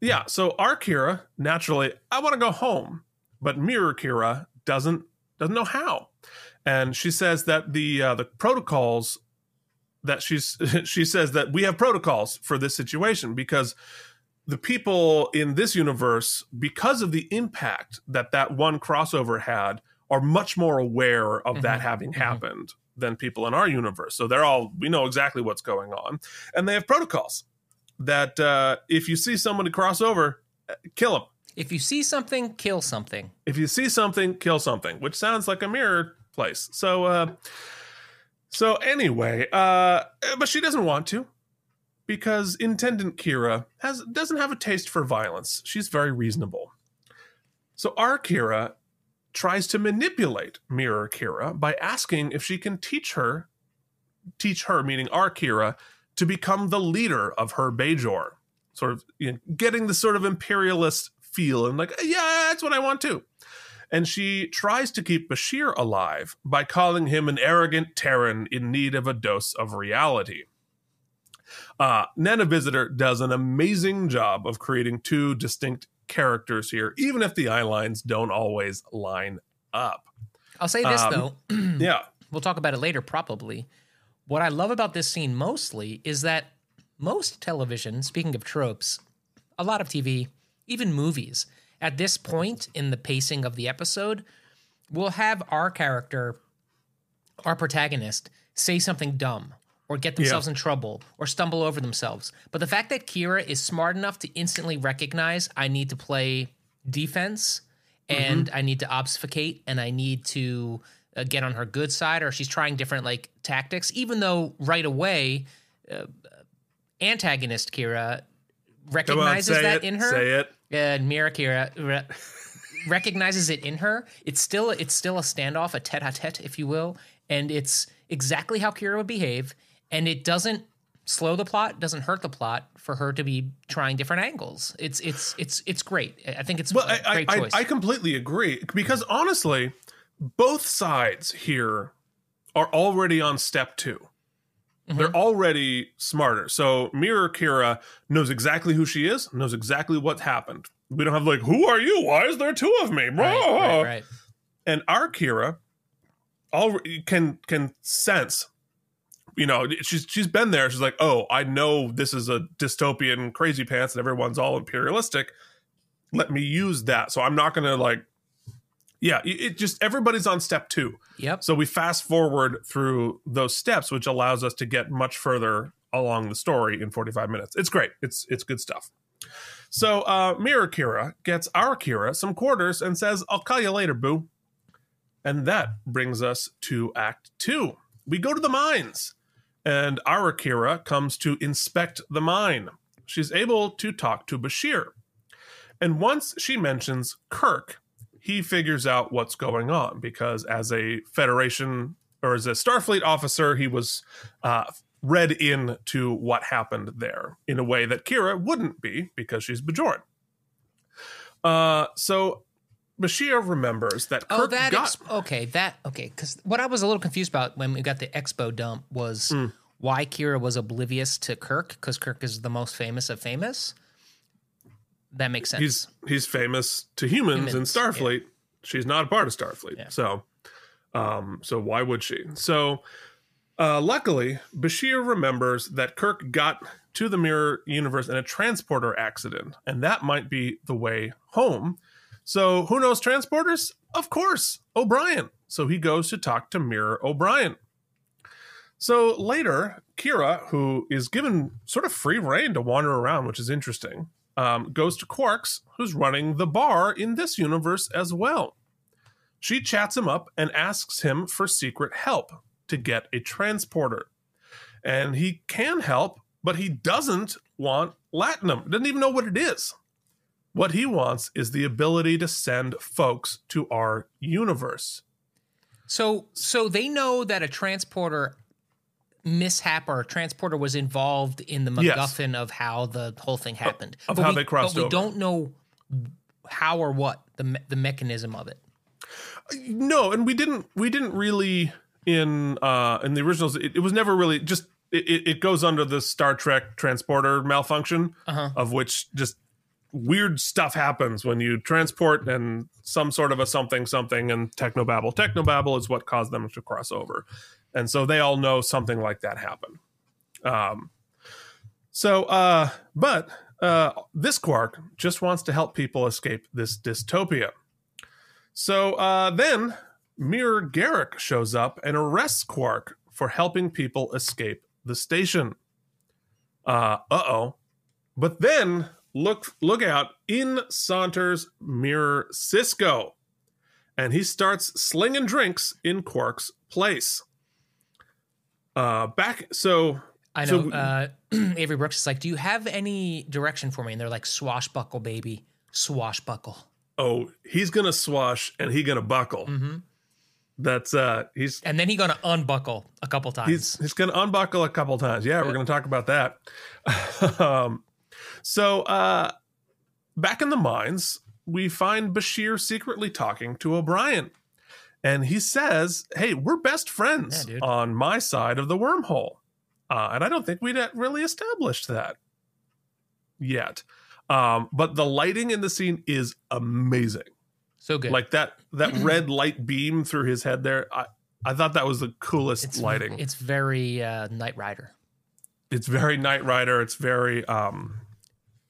yeah. So our Kira, naturally, I want to go home. But Mirror Kira doesn't doesn't know how. And she says that the uh, the protocols... that she's, she says that we have protocols for this situation because the people in this universe, because of the impact that that one crossover had, are much more aware of mm-hmm. that having happened mm-hmm. than people in our universe. So they're all, we know exactly what's going on. And they have protocols that uh, if you see someone to cross over, kill them. If you see something, kill something. If you see something, kill something, which sounds like a mirror place. So, uh, so anyway, uh, but she doesn't want to, because Intendant Kira has doesn't have a taste for violence. She's very reasonable. So our Kira tries to manipulate Mirror Kira by asking if she can teach her, teach her, meaning our Kira, to become the leader of her Bajor. Sort of, you know, getting the sort of imperialist feel and like, yeah, that's what I want to. And she tries to keep Bashir alive by calling him an arrogant Terran in need of a dose of reality. Uh, Nana Visitor does an amazing job of creating two distinct characters here, even if the eye lines don't always line up. I'll say this, um, though. Yeah. We'll talk about it later, probably. What I love about this scene mostly is that most television, speaking of tropes, a lot of T V, even movies, at this point in the pacing of the episode, we'll have our character, our protagonist, say something dumb, or get themselves yeah. in trouble, or stumble over themselves. But the fact that Kira is smart enough to instantly recognize, I need to play defense, and mm-hmm. I need to obfuscate, and I need to uh, get on her good side, or she's trying different like tactics, even though right away, uh, antagonist Kira recognizes on, that it, in her. Say it. And Mira Kira re- recognizes it in her. It's still, it's still a standoff, a tete-a-tete, if you will, and it's exactly how Kira would behave. And it doesn't slow the plot, doesn't hurt the plot for her to be trying different angles. It's it's it's it's great. I think it's well, a I, great I, choice. I, I completely agree, because honestly, both sides here are already on step two. Mm-hmm. They're already smarter. So Mirror Kira knows exactly who she is, knows exactly what happened. We don't have like, who are you? Why is there two of me? Right, right, right. And our Kira all can can sense. You know, she's she's been there. She's like, oh, I know this is a dystopian crazy pants and everyone's all imperialistic. Let me use that. So I'm not going to like, yeah, it just, everybody's on step two. Yep. So we fast forward through those steps, which allows us to get much further along the story in forty-five minutes. It's great. It's it's good stuff. So uh, Mirror Kira gets our Kira some quarters and says, I'll call you later, boo. And that brings us to act two. We go to the mines. And our Kira comes to inspect the mine. She's able to talk to Bashir. And once she mentions Kirk, he figures out what's going on, because as a Federation or as a Starfleet officer, he was uh, read in to what happened there in a way that Kira wouldn't be, because she's Bajoran. Uh, so Bashir remembers that Kirk oh, that got... Exp- okay, that... Okay, because what I was a little confused about when we got the expo dump was mm. why Kira was oblivious to Kirk, because Kirk is the most famous of famous. That makes sense. He's he's famous to humans, humans in Starfleet. Yeah. She's not a part of Starfleet. Yeah. So, um, so why would she? So, uh, luckily, Bashir remembers that Kirk got to the Mirror Universe in a transporter accident, and that might be the way home. So who knows transporters? Of course, O'Brien. So he goes to talk to Mirror O'Brien. So later, Kira, who is given sort of free rein to wander around, which is interesting, um, goes to Quarks, who's running the bar in this universe as well. She chats him up and asks him for secret help to get a transporter. And he can help, but he doesn't want Latinum. Doesn't even know what it is. What he wants is the ability to send folks to our universe. So so they know that a transporter mishap or a transporter was involved in the MacGuffin yes. of how the whole thing happened. Of but how we, they crossed but over. But we don't know how or what, the me- the mechanism of it. No, and we didn't we didn't really in uh, in the originals, it, it was never really just, it, it goes under the Star Trek transporter malfunction, uh-huh. of which just weird stuff happens when you transport and some sort of a something something and technobabble. Technobabble is what caused them to cross over. And so they all know something like that happened. Um, so, uh, but uh, this Quark just wants to help people escape this dystopia. So uh, then Mirror Garak shows up and arrests Quark for helping people escape the station. Uh, uh-oh. But then, look, look out, in saunters Mirror Sisko. And he starts slinging drinks in Quark's place. Uh, back, so... I know, so, uh, Avery Brooks is like, do you have any direction for me? And they're like, swashbuckle, baby, swashbuckle. Oh, he's going to swash and he's going to buckle. Mm-hmm. That's, uh, he's... And then he's going to unbuckle a couple times. He's, he's going to unbuckle a couple times. Yeah, yeah. We're going to talk about that. um, so, uh, back in the mines, we find Bashir secretly talking to O'Brien. And he says, hey, we're best friends yeah, on my side of the wormhole. Uh, and I don't think we'd really established that yet. Um, but the lighting in the scene is amazing. So good. Like that that red light beam through his head there. I, I thought that was the coolest it's, lighting. It's very uh, Knight Rider. It's very Knight Rider. It's very... Um,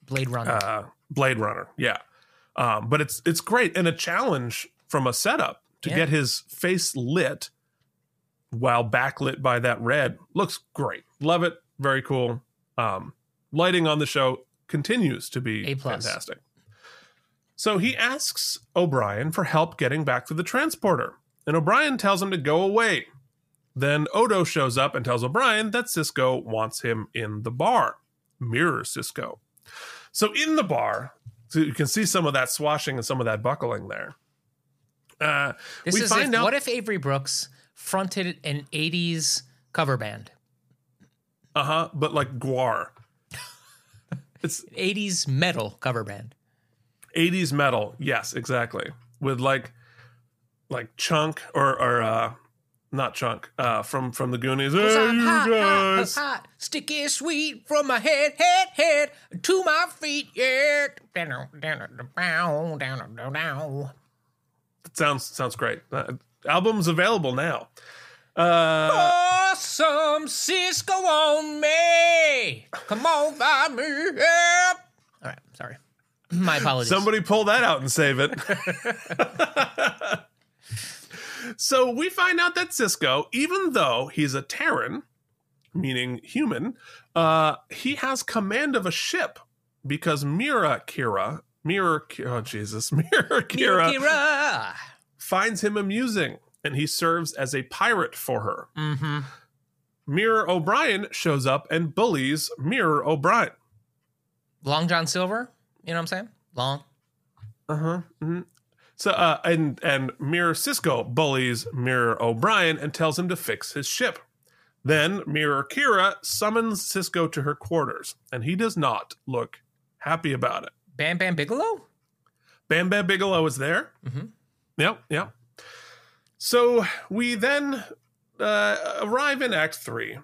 Blade Runner. Uh, Blade Runner, yeah. Um, but it's it's great. And a challenge from a setup to yeah. get his face lit while backlit by that red. Looks great. Love it. Very cool. Um, lighting on the show continues to be A plus. Fantastic. So he asks O'Brien for help getting back to the transporter. And O'Brien tells him to go away. Then Odo shows up and tells O'Brien that Sisko wants him in the bar. Mirror Sisko. So in the bar, so you can see some of that swashing and some of that buckling there. Uh, this we is find if, out- what if Avery Brooks... fronted an eighties cover band. Uh-huh, but like Gwar. It's eighties metal cover band. eighties metal, yes, exactly. With like like Chunk or or uh not Chunk, uh from from the Goonies. Hey, I'm you hot, guys. Hot, hot, sticky sweet from my head, head, head to my feet. Yeah. That sounds sounds great. Uh, Album's available now. Uh, awesome Sisko on me. Come on, by me. All right, sorry. My apologies. Somebody pull that out and save it. So we find out that Sisko, even though he's a Terran, meaning human, uh, he has command of a ship because Mira Kira, Mirror, oh Jesus, Mirror Kira. Mirror Kira. Finds him amusing, and he serves as a pirate for her. Mm-hmm. Mirror O'Brien shows up and bullies Mirror O'Brien. Long John Silver, you know what I'm saying? Long. Uh-huh. Mm-hmm. So, uh, and, and Mirror Sisko bullies Mirror O'Brien and tells him to fix his ship. Then Mirror Kira summons Sisko to her quarters, and he does not look happy about it. Bam Bam Bigelow? Bam Bam Bigelow is there. Mm-hmm. Yep, yep. So we then uh, arrive in Act three.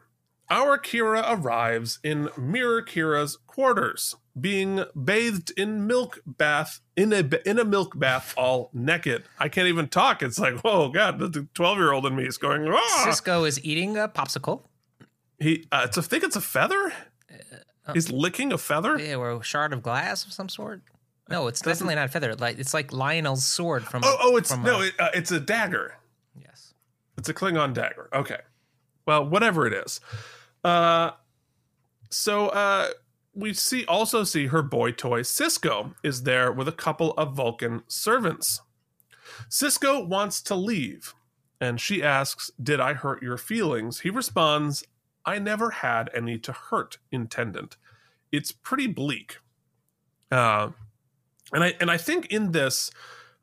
Our Kira arrives in Mirror Kira's quarters, being bathed in milk bath, in a in a milk bath, all naked. I can't even talk. It's like, whoa, God, the twelve-year-old in me is going, ah! Sisko is eating a popsicle. He, uh, it's a, I think it's a feather? Uh, um, He's licking a feather? Yeah, or a shard of glass of some sort. No, it's Doesn't, definitely not a feather. Like it's like Lionel's sword from. Oh, oh, it's from no, a, it, uh, it's a dagger. Yes, it's a Klingon dagger. Okay, well, whatever it is. Uh, so uh, we see also see her boy toy Sisko is there with a couple of Vulcan servants. Sisko wants to leave, and she asks, "Did I hurt your feelings?" He responds, "I never had any to hurt, Intendant." It's pretty bleak. Uh. And I and I think in this,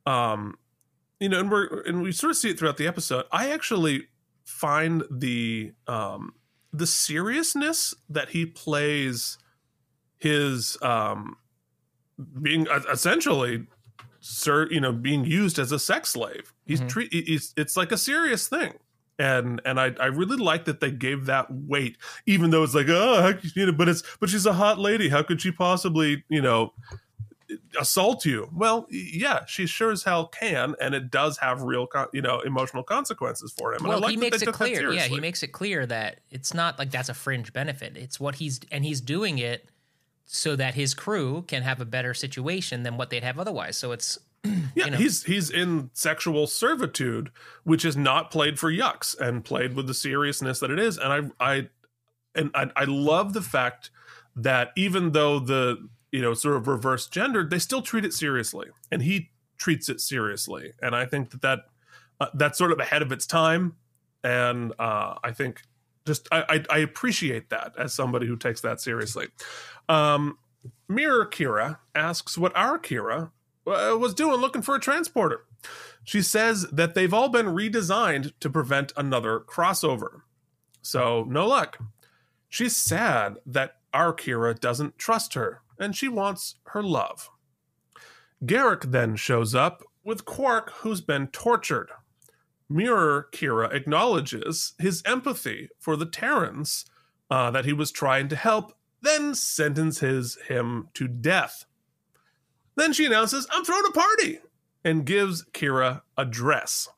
um, you know, and we and we sort of see it throughout the episode. I actually find the um, the seriousness that he plays his um, being essentially, sir, you know, being used as a sex slave. He's mm-hmm. treat he's, it's like a serious thing, and and I I really like that they gave that weight, even though it's like oh, you know, but it's but she's a hot lady. How could she possibly, you know? Assault you? Well, yeah, she sure as hell can, and it does have real, con- you know, emotional consequences for him. And well, I like he makes it clear. Yeah, he makes it clear that it's not like that's a fringe benefit. It's what he's and he's doing it so that his crew can have a better situation than what they'd have otherwise. So it's yeah, you know. he's he's in sexual servitude, which is not played for yucks and played with the seriousness that it is. And I I and I, I love the fact that even though the you know sort of reverse gendered, they still treat it seriously, and he treats it seriously. And I think that that uh, that's sort of ahead of its time. And uh, I think just I, I I appreciate that as somebody who takes that seriously. Um, Mirror Kira asks what our Kira was doing looking for a transporter. She says that they've all been redesigned to prevent another crossover. So no luck. She's sad that our Kira doesn't trust her, and she wants her love. Garak then shows up with Quark, who's been tortured. Mirror Kira acknowledges his empathy for the Terrans uh, that he was trying to help, then sentences him to death. Then she announces, "I'm throwing a party," and gives Kira a dress.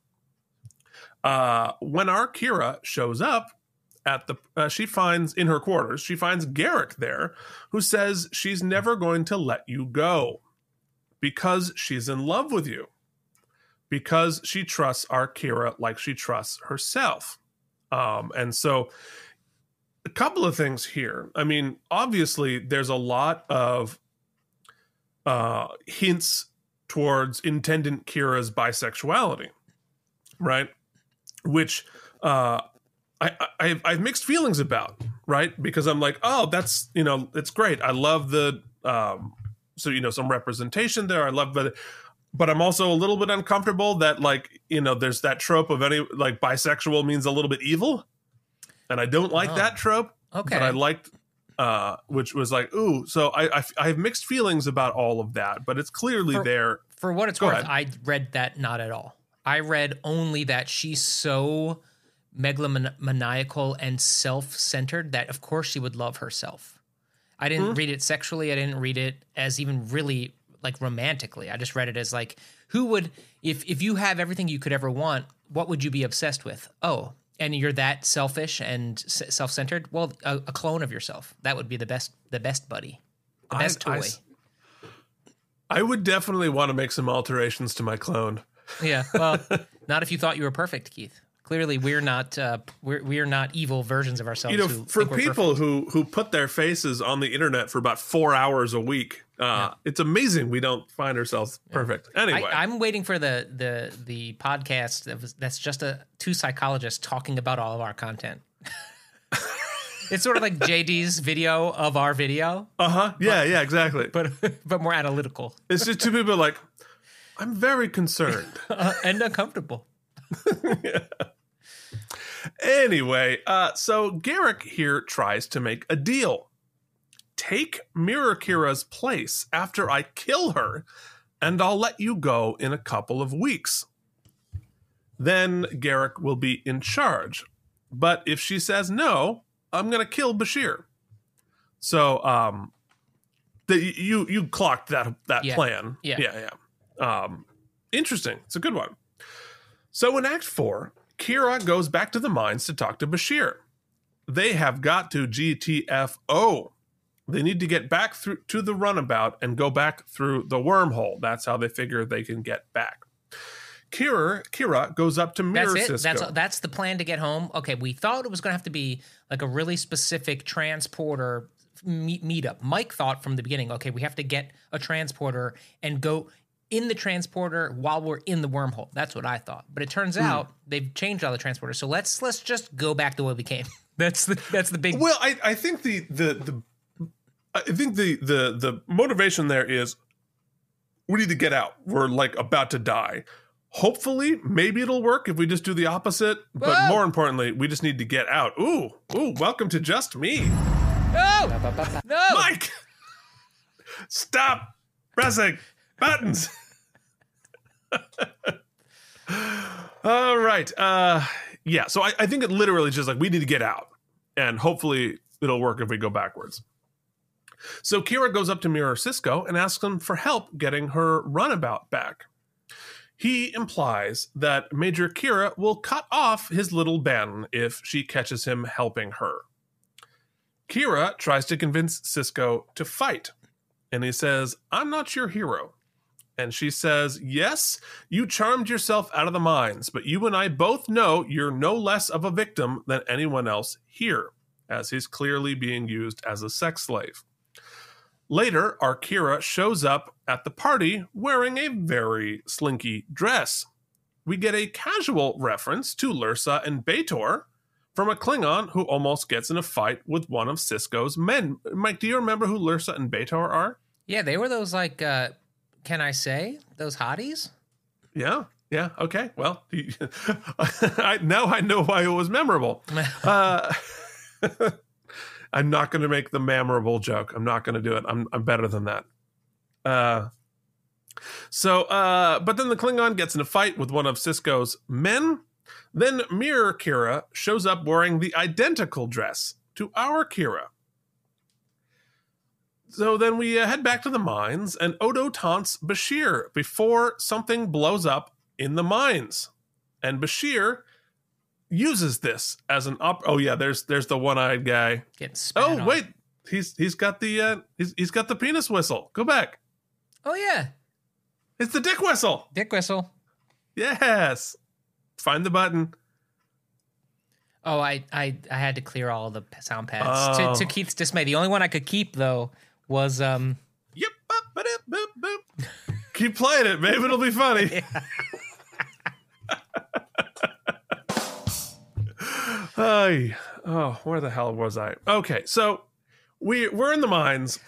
Uh, when our Kira shows up at the, uh, she finds in her quarters, she finds Garak there, who says she's never going to let you go because she's in love with you, because she trusts our Kira like she trusts herself. Um, and so a couple of things here. I mean, obviously there's a lot of Uh, hints towards intendant Kira's bisexuality, right? Which uh, I, I I've mixed feelings about, right? Because I'm like, oh, that's you know, it's great. I love the um, so you know, some representation there. I love, but but I'm also a little bit uncomfortable that like you know, there's that trope of any like bisexual means a little bit evil, and I don't like oh. that trope. Okay, but I liked. Uh, which was like, ooh, so I, I, I have mixed feelings about all of that, but it's clearly for, there. For what it's Go worth, ahead. I read that not at all. I read only that she's so megalomaniacal and self-centered that, of course, she would love herself. I didn't mm-hmm. read it sexually. I didn't read it as even really, like, romantically. I just read it as, like, who would, if if you have everything you could ever want, what would you be obsessed with? Oh, and you're that selfish and self-centered, well, a, a clone of yourself. That would be the best the best buddy, the I, best toy. I, I would definitely want to make some alterations to my clone. Yeah, well, not if you thought you were perfect, Keith. Clearly, we're not uh, we're we're not evil versions of ourselves. You know, who for people perfect. who who put their faces on the internet for about four hours a week, uh, yeah. it's amazing we don't find ourselves perfect. Yeah. Anyway, I, I'm waiting for the the the podcast that was, that's just a two psychologists talking about all of our content. It's sort of like J D's video of our video. Uh huh. Yeah. But, yeah. Exactly. But but more analytical. It's just two people like, I'm very concerned uh, and uncomfortable. Yeah. Anyway, uh, so Garak here tries to make a deal. Take Mirror Kira's place after I kill her, and I'll let you go in a couple of weeks. Then Garak will be in charge. But if she says no, I'm going to kill Bashir. So um, the, you you clocked that that yeah. plan. Yeah, yeah, yeah. Um, interesting. It's a good one. So in Act four... Kira goes back to the mines to talk to Bashir. They have got to G T F O. They need to get back through to the runabout and go back through the wormhole. That's how they figure they can get back. Kira Kira goes up to Mirror That's it? Cisco. That's, that's the plan to get home? Okay, we thought it was going to have to be like a really specific transporter meet, meetup. Mike thought from the beginning, okay, we have to get a transporter and go in the transporter while we're in the wormhole. That's what I thought. But it turns mm. out they've changed all the transporters. So let's let's just go back the way we came. That's the that's the big Well, I, I think the the the I think the the the motivation there is we need to get out. We're like about to die. Hopefully, maybe it'll work if we just do the opposite, but Whoa. more importantly, we just need to get out. Ooh, ooh, welcome to Just Me. No. No. Mike. Stop pressing buttons. All right. Uh, yeah. So I, I think it literally just like we need to get out, and hopefully it'll work if we go backwards. So Kira goes up to Mirror Cisco and asks him for help getting her runabout back. He implies that Major Kira will cut off his little Ben if she catches him helping her. Kira tries to convince Cisco to fight, and he says, "I'm not your hero." And she says, yes, you charmed yourself out of the mines, but you and I both know you're no less of a victim than anyone else here, as he's clearly being used as a sex slave. Later, our Kira shows up at the party wearing a very slinky dress. We get a casual reference to Lursa and Bajor from a Klingon who almost gets in a fight with one of Sisko's men. Mike, do you remember who Lursa and Bajor are? Yeah, they were those, like, uh, can I say, those hotties? Yeah, yeah, okay. Well, I, now I know why it was memorable. Uh, I'm not going to make the memorable joke. I'm not going to do it. I'm, I'm better than that. Uh, so, uh, but then the Klingon gets in a fight with one of Sisko's men. Then Mirror Kira shows up wearing the identical dress to our Kira. So then we uh, head back to the mines, and Odo taunts Bashir before something blows up in the mines. And Bashir uses this as an op. Oh yeah, there's there's the one-eyed guy. Oh wait, on. he's he's got the uh, he's he's got the penis whistle. Go back. Oh yeah, it's the dick whistle. Dick whistle. Yes. Find the button. Oh, I I I had to clear all the sound pads. Oh. To, to Keith's dismay, the only one I could keep though was um. Yep. Boop, boop, boop. Keep playing it. Maybe it'll be funny. Yeah. Ay, oh, where the hell was I? Okay, so we, we're in the mines,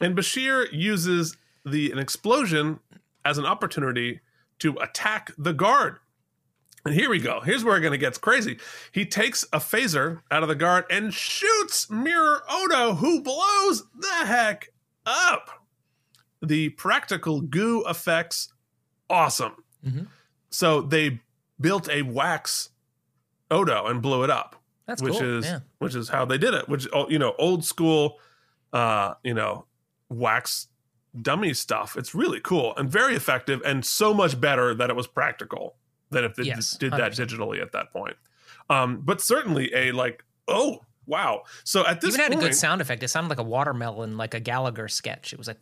and Bashir uses the an explosion as an opportunity to attack the guard. And here we go. Here's where it gonna gets crazy. He takes a phaser out of the guard and shoots Mirror Odo, who blows the heck up. The practical goo effects, awesome. Mm-hmm. So they built a wax Odo and blew it up. That's which cool. is yeah. which is how they did it. Which, you know, old school, uh, you know, wax dummy stuff. It's really cool and very effective, and so much better that it was practical than if they yes, did that one hundred percent digitally at that point. Um, but certainly a like, oh wow. So at this even point, had a good sound effect. It sounded like a watermelon, like a Gallagher sketch. It was like,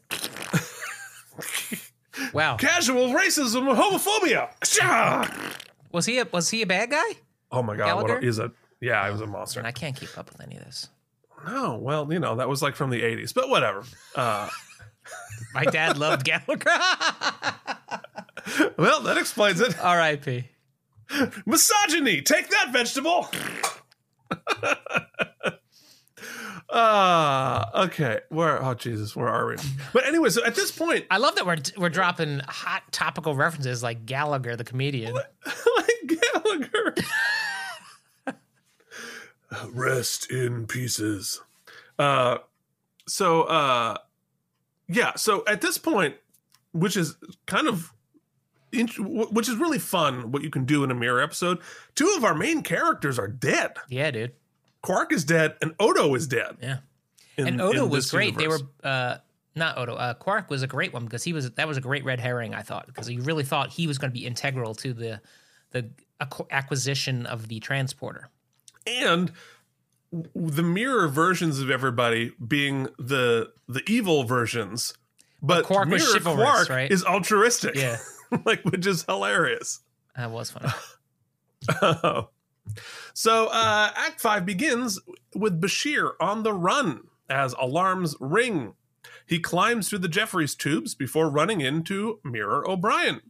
wow. Casual racism, homophobia. was he a was he a bad guy? Oh my God! What a, he's a yeah, I was a monster. And I can't keep up with any of this. No, well, you know that was like from the eighties, but whatever. Uh, my dad loved Gallagher. Well, that explains it. R I P Misogyny. Take that, vegetable. Uh, okay. Where? Oh Jesus, where are we? But anyway, so at this point, I love that we're we're dropping hot topical references like Gallagher, the comedian. Like Gallagher. Rest in pieces. Uh, so, uh, yeah. So at this point, which is kind of, int- which is really fun, what you can do in a mirror episode. Two of our main characters are dead. Yeah, dude. Quark is dead, and Odo is dead. Yeah, in, and Odo was great. Universe. They were uh, not Odo. Uh, Quark was a great one because he was that was a great red herring. I thought because you really thought he was going to be integral to the the acquisition of the transporter. And the mirror versions of everybody being the the evil versions, but, but Quark mirror was Quark right? is altruistic, yeah, like which is hilarious. That was funny. Oh. So uh, Act Five begins with Bashir on the run as alarms ring. He climbs through the Jeffries tubes before running into Mirror O'Brien.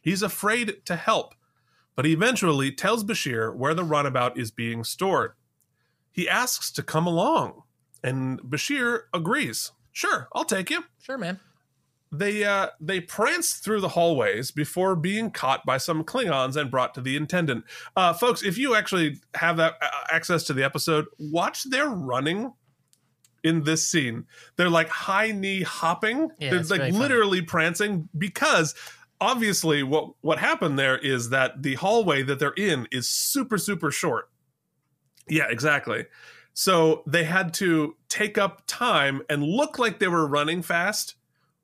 He's afraid to help, but he eventually tells Bashir where the runabout is being stored. He asks to come along, and Bashir agrees. Sure, I'll take you. Sure, man. They uh, they prance through the hallways before being caught by some Klingons and brought to the Intendant. Uh, folks, if you actually have that uh, access to the episode, watch their running in this scene. They're like high-knee hopping. Yeah, they're like really literally funny. Prancing because... Obviously, what, what happened there is that the hallway that they're in is super, super short. Yeah, exactly. So they had to take up time and look like they were running fast,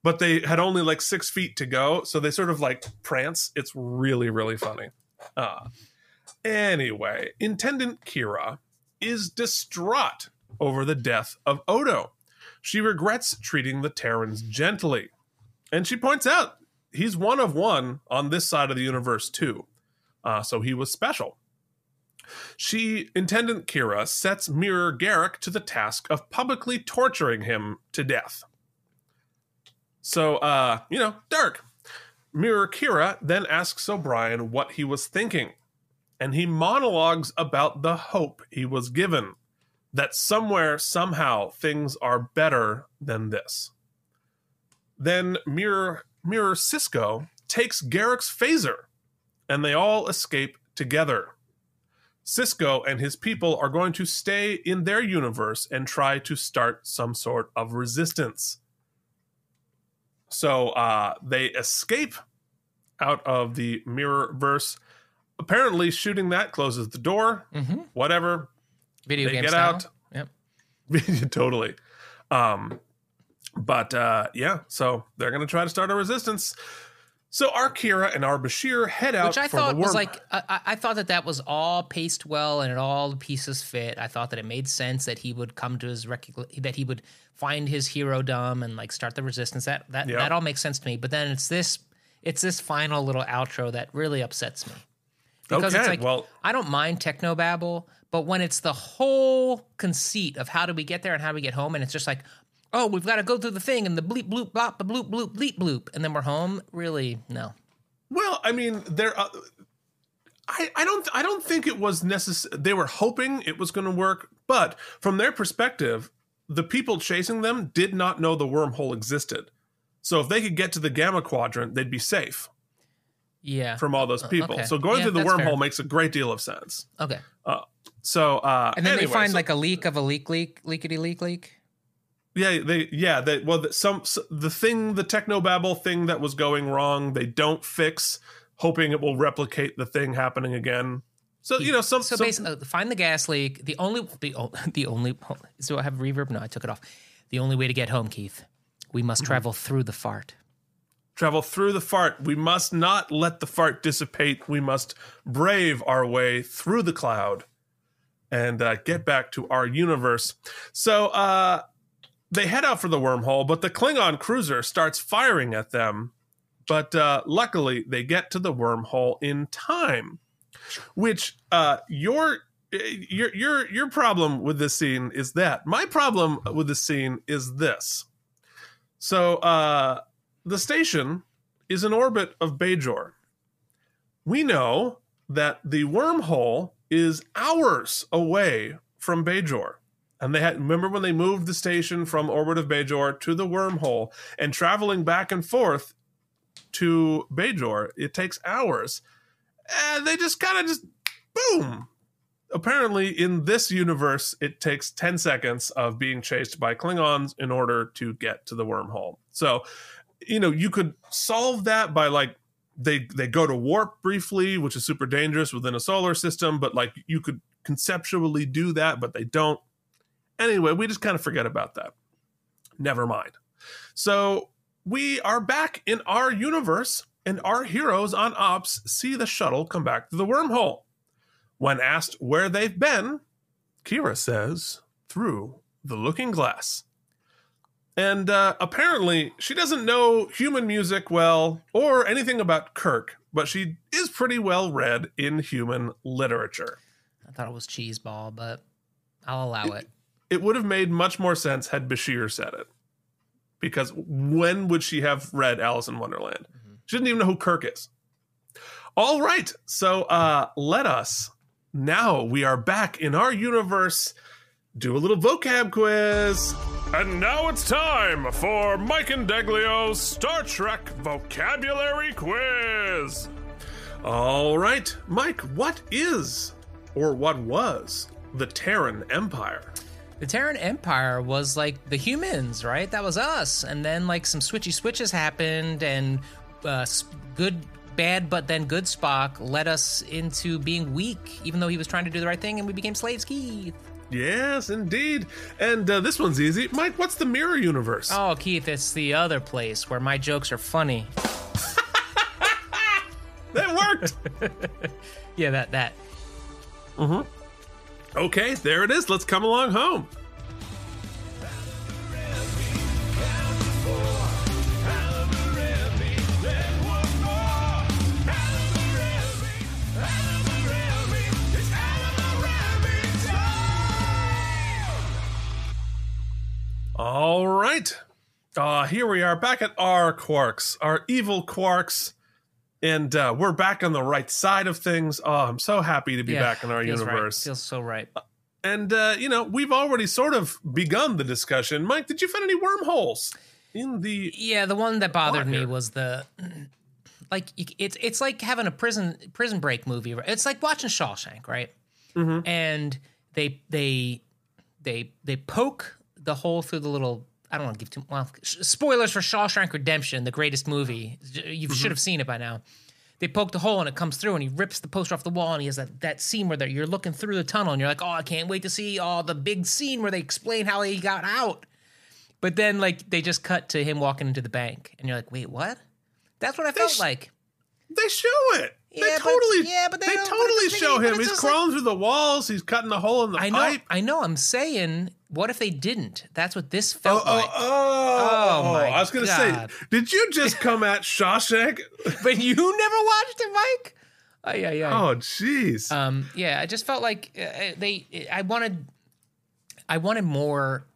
but they had only like six feet to go. So they sort of like prance. It's really, really funny. Uh, anyway, Intendant Kira is distraught over the death of Odo. She regrets treating the Terrans gently. And she points out he's one of one on this side of the universe too. Uh, so he was special. She, Intendant Kira, sets Mirror Garak to the task of publicly torturing him to death. So, uh, you know, dark. Mirror Kira then asks O'Brien what he was thinking, and he monologues about the hope he was given that somewhere, somehow, things are better than this. Then Mirror, Mirror Sisko takes Garrick's phaser, and they all escape together. Sisko and his people are going to stay in their universe and try to start some sort of resistance. So uh, they escape out of the Mirrorverse. Apparently, shooting that closes the door. Mm-hmm. Whatever. Video they game get style. Out. Yep. Totally. Um, but uh, yeah, so they're going to try to start a resistance. So our Kira and our Bashir head out. Which I for thought the was like, I, I thought that that was all paced well and it all the pieces fit. I thought that it made sense that he would come to his rec- that he would find his hero dumb and like start the resistance. That that yep. that all makes sense to me. But then it's this it's this final little outro that really upsets me. Because okay, it's like, well, I don't mind technobabble, but when it's the whole conceit of how do we get there and how do we get home, and it's just like, oh, we've got to go through the thing and the bleep, bloop, blop, bloop, bloop, bleep, bloop, and then we're home. Really, no. Well, I mean, there. Uh, I I don't I don't think it was necessary. They were hoping it was going to work, but from their perspective, the people chasing them did not know the wormhole existed. So if they could get to the Gamma Quadrant, they'd be safe. Yeah, from all those people. Okay. So going yeah, through the wormhole fair. makes a great deal of sense. Okay. Uh, so uh, and then anyway, they find so, like a leak of a leak, leak, leakity, leak, leak. Yeah, they yeah they well the, some the thing the technobabble thing that was going wrong they don't fix, hoping it will replicate the thing happening again. So you know some so some, basically find the gas leak. The only the the only so I have reverb. No, I took it off. The only way to get home, Keith, we must mm-hmm. travel through the fart. Travel through the fart. We must not let the fart dissipate. We must brave our way through the cloud and uh, get back to our universe. So uh, they head out for the wormhole, but the Klingon cruiser starts firing at them. But uh, luckily, they get to the wormhole in time, which uh, your, your, your, your problem with this scene is that. My problem with this scene is this. So... Uh, The station is in orbit of Bajor. We know that the wormhole is hours away from Bajor. And they had, remember when they moved the station from orbit of Bajor to the wormhole and traveling back and forth to Bajor, it takes hours. And they just kind of just, boom. Apparently in this universe, it takes ten seconds of being chased by Klingons in order to get to the wormhole. So... You know, you could solve that by like they they go to warp briefly, which is super dangerous within a solar system. But like you could conceptually do that, but they don't. Anyway, we just kind of forget about that. Never mind. So we are back in our universe, and our heroes on Ops see the shuttle come back to the wormhole. When asked where they've been, Kira says, "Through the looking glass." And uh, apparently, she doesn't know human music well or anything about Kirk, but she is pretty well read in human literature. I thought it was cheeseball, but I'll allow it. It, it would have made much more sense had Bashir said it. Because when would she have read Alice in Wonderland? Mm-hmm. She didn't even know who Kirk is. All right. So uh, let us, now we are back in our universe, do a little vocab quiz. And now it's time for Mike and Deglio's Star Trek Vocabulary Quiz. All right, Mike, what is, or what was, the Terran Empire? The Terran Empire was like the humans, right? That was us. And then like some switchy switches happened and uh, good, bad, but then good Spock led us into being weak, even though he was trying to do the right thing and we became slaves, Keith. Yes, indeed. And uh, this one's easy. Mike, what's the mirror universe? Oh, Keith, it's the other place where my jokes are funny. That worked. Yeah, that, that. Mm-hmm. Okay, there it is. Let's come along home. right. Uh, here we are back at our quarks, our evil quarks. And uh, we're back on the right side of things. Oh, I'm so happy to be yeah, back in our feels universe. Right. Feels so right. Uh, and, uh, you know, we've already sort of begun the discussion. Mike, did you find any wormholes in the... Yeah, the one that bothered me was the... Like, it's it's like having a prison prison break movie. It's like watching Shawshank, right? Mm-hmm. And they they they they poke the hole through the little... I don't want to give too much well, spoilers for Shawshank Redemption, the greatest movie. You mm-hmm. should have seen it by now. They poke the hole and it comes through and he rips the poster off the wall and he has that, that scene where you're looking through the tunnel and you're like, oh, I can't wait to see all oh, the big scene where they explain how he got out. But then like they just cut to him walking into the bank and you're like, wait, what? That's what I they felt sh- like. They show it. Yeah, they totally, but, yeah, but they, they totally but show him. He's crawling like, through the walls. He's cutting a hole in the I know, pipe. I know. I'm saying, what if they didn't? That's what this felt oh, like. Oh, oh, oh my I was going to say, did you just come at Shawshank? But you never watched it, Mike? Oh, yeah, yeah. Oh, jeez. Um, yeah, I just felt like uh, they. I wanted. I wanted more.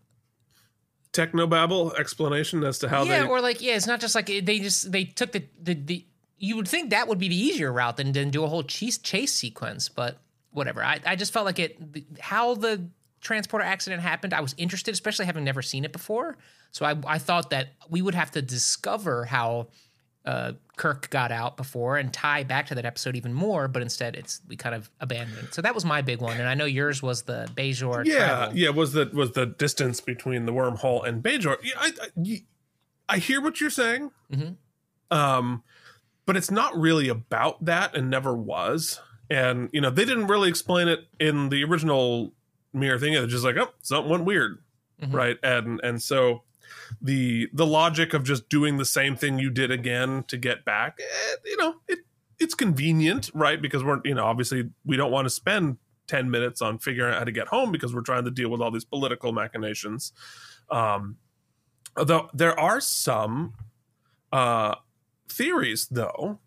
Technobabble explanation as to how yeah, they. Yeah, or like, yeah, it's not just like they just they took the the. the You would think that would be the easier route than, than do a whole chase, chase sequence, but whatever. I, I just felt like it, how the transporter accident happened, I was interested, especially having never seen it before. So I, I thought that we would have to discover how uh, Kirk got out before and tie back to that episode even more, but instead it's we kind of abandoned it. So that was my big one, and I know yours was the Bajor yeah, travel. Yeah, was the, was the distance between the wormhole and Bajor. I, I, I hear what you're saying. Mm-hmm. Um... But it's not really about that and never was. And, you know, they didn't really explain it in the original mirror thing. It's just like, oh, something went weird. Mm-hmm. Right. And and so the the logic of just doing the same thing you did again to get back, eh, you know, it it's convenient. Right. Because we're, you know, obviously we don't want to spend ten minutes on figuring out how to get home because we're trying to deal with all these political machinations. Um, although there are some. Uh, theories though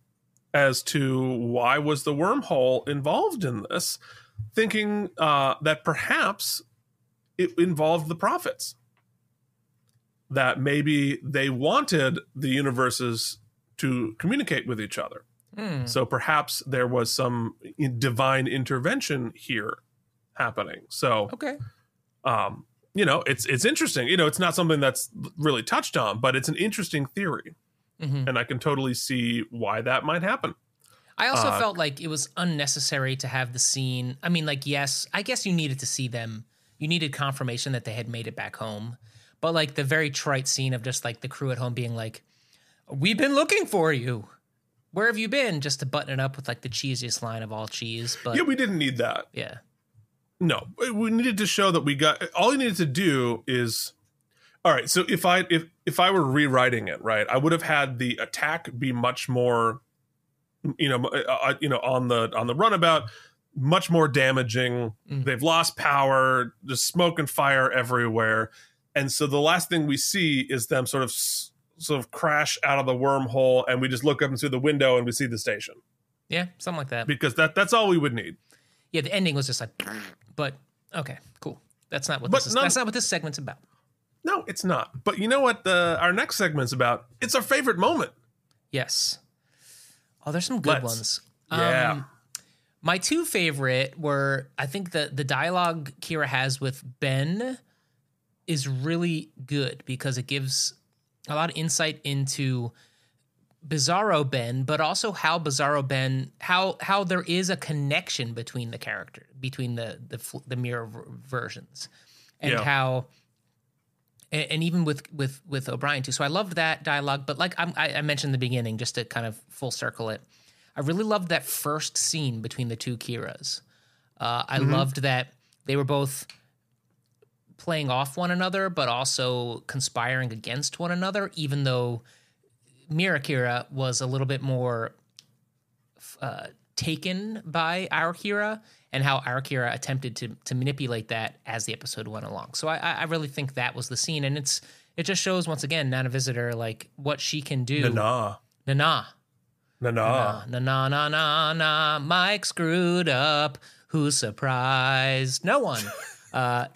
as to why was the wormhole involved in this, thinking uh that perhaps it involved the prophets, that maybe they wanted the universes to communicate with each other. mm. So perhaps there was some divine intervention here happening. So okay um you know, it's it's interesting. You know, it's not something that's really touched on, but it's an interesting theory. Mm-hmm. And I can totally see why that might happen. I also uh, felt like it was unnecessary to have the scene. I mean, like, yes, I guess you needed to see them. You needed confirmation that they had made it back home. But like the very trite scene of just like the crew at home being like, we've been looking for you. Where have you been? Just to button it up with like the cheesiest line of all cheese. But yeah, we didn't need that. Yeah. No, we needed to show that we got all you needed to do is. All right, so if I if, if I were rewriting it, right, I would have had the attack be much more, you know, uh, you know, on the on the runabout, much more damaging. Mm. They've lost power, there's smoke and fire everywhere, and so the last thing we see is them sort of sort of crash out of the wormhole, and we just look up and through the window and we see the station. Yeah, something like that. Because that that's all we would need. Yeah, the ending was just like, but okay, cool. That's not what but this is. None, that's not what this segment's about. No, it's not. But you know what the, our next segment's about? It's our favorite moment. Yes. Oh, there's some good Let's, ones. Yeah. Um, my two favorite were, I think the, the dialogue Kira has with Ben is really good because it gives a lot of insight into Bizarro Ben, but also how Bizarro Ben, how how there is a connection between the character, between the, the, the mirror v- versions and yeah. how... And even with, with, with O'Brien, too. So I loved that dialogue. But like I'm, I mentioned in the beginning, just to kind of full circle it, I really loved that first scene between the two Kiras. Uh, I mm-hmm. loved that they were both playing off one another, but also conspiring against one another, even though Mira Kira was a little bit more uh, taken by our Kira. And how Arakira attempted to to manipulate that as the episode went along. So I, I really think that was the scene, and it's it just shows once again Nana Visitor like what she can do. Nana, Nana, Nana, Nana, Nana, Nana. Mike screwed up. Who's surprised? No one. uh,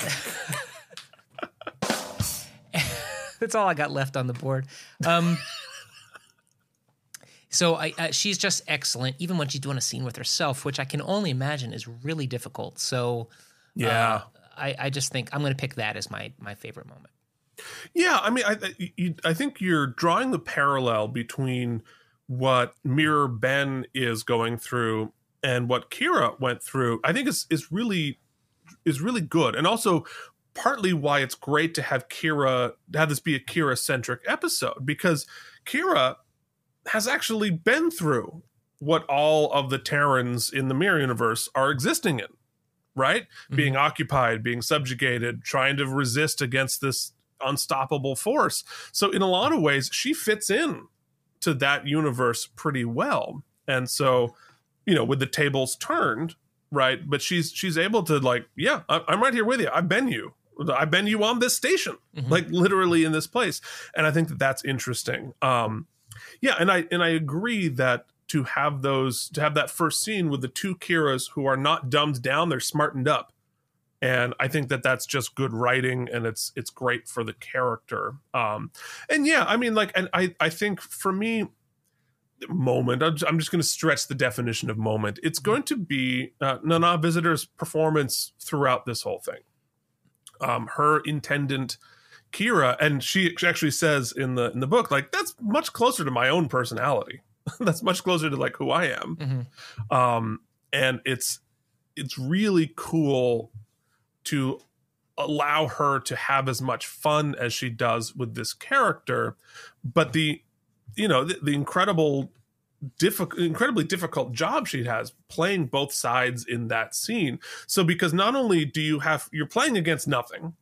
That's all I got left on the board. Um, so I, uh, she's just excellent, even when she's doing a scene with herself, which I can only imagine is really difficult. So yeah, uh, I, I just think I'm going to pick that as my my favorite moment. Yeah, I mean, I you, I think you're drawing the parallel between what Mirror Ben is going through and what Kira went through. I think it's it's really is really good, and also partly why it's great to have Kira have this be a Kira centric episode, because Kira has actually been through what all of the Terrans in the Mirror universe are existing in, right? Mm-hmm. Being occupied, being subjugated, trying to resist against this unstoppable force. So in a lot of ways, she fits in to that universe pretty well. And so, you know, with the tables turned, right? But she's she's able to, like, yeah, I'm right here with you. I've been you. I've been you on this station, mm-hmm. like literally in this place. And I think that that's interesting. Um, yeah, and I and I agree that to have those to have that first scene with the two Kiras who are not dumbed down, they're smartened up. And I think that that's just good writing, and it's it's great for the character. Um, and yeah, I mean, like, and I, I think for me, moment, I'm just going to stretch the definition of moment. It's going to be uh, Nana Visitor's performance throughout this whole thing. Um, her intendant, Kira, and she actually says in the in the book, like, that's much closer to my own personality. That's much closer to, like, who I am. Mm-hmm. Um, and it's it's really cool to allow her to have as much fun as she does with this character. But the, you know, the, the incredible, diffi- incredibly difficult job she has playing both sides in that scene. So because not only do you have, you're playing against nothing,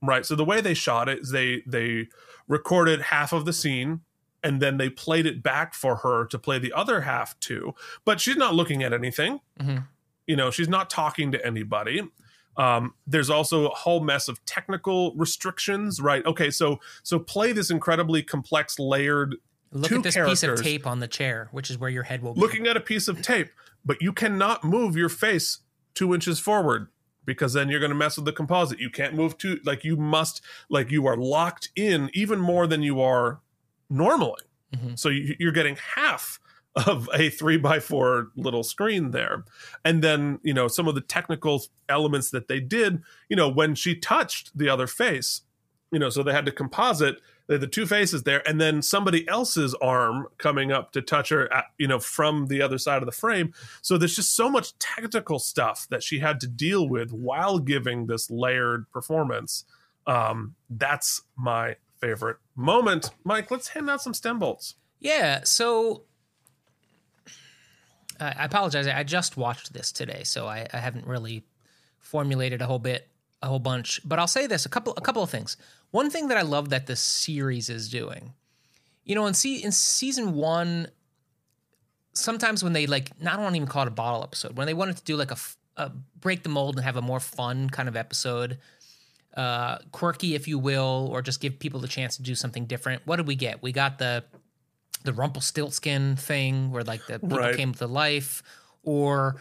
right? So the way they shot it is they, they recorded half of the scene and then they played it back for her to play the other half too. But she's not looking at anything. Mm-hmm. You know, she's not talking to anybody. Um, there's also a whole mess of technical restrictions, right? Okay, so so play this incredibly complex, layered. Look two at this piece of tape on the chair, which is where your head will be. Looking at a piece of tape, but you cannot move your face two inches forward because then you're going to mess with the composite. You can't move two, like you must, like you are locked in even more than you are normally. Mm-hmm. So you, you're getting half of a three by four little screen there. And then, you know, some of the technical elements that they did, you know, when she touched the other face, you know, so they had to composite, they had the two faces there, and then somebody else's arm coming up to touch her, at, you know, from the other side of the frame. So there's just so much technical stuff that she had to deal with while giving this layered performance. Um, that's my favorite moment. Mike, let's hand out some stem bolts. Yeah, so... I apologize. I just watched this today, so I, I haven't really formulated a whole bit, a whole bunch. But I'll say this: a couple, a couple of things. One thing that I love that this series is doing, you know, in, se- in season one, sometimes when they like, not I don't even call it a bottle episode, when they wanted to do like a, a break the mold and have a more fun kind of episode, uh, quirky, if you will, or just give people the chance to do something different. What did we get? We got the. the Rumpelstiltskin thing where like the people right. came to life, or,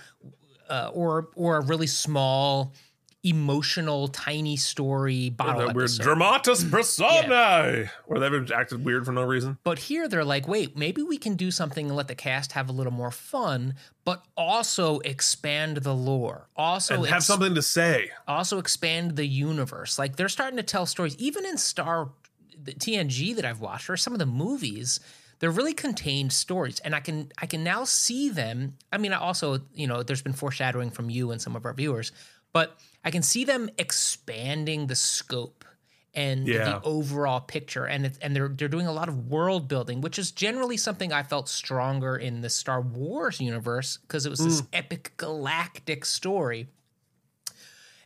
uh, or, or a really small, emotional, tiny story bottle that episode. Weird dramatis personae yeah. where they've acted weird for no reason. But here they're like, wait, maybe we can do something and let the cast have a little more fun, but also expand the lore. Also and have ex- something to say. Also expand the universe. Like they're starting to tell stories, even in Star the T N G that I've watched or some of the movies. They're really contained stories, and I can I can now see them. I mean, I also, you know, there's been foreshadowing from you and some of our viewers, but I can see them expanding the scope and yeah. the overall picture, and it, and they're they're doing a lot of world building, which is generally something I felt stronger in the Star Wars universe because it was mm. this epic galactic story.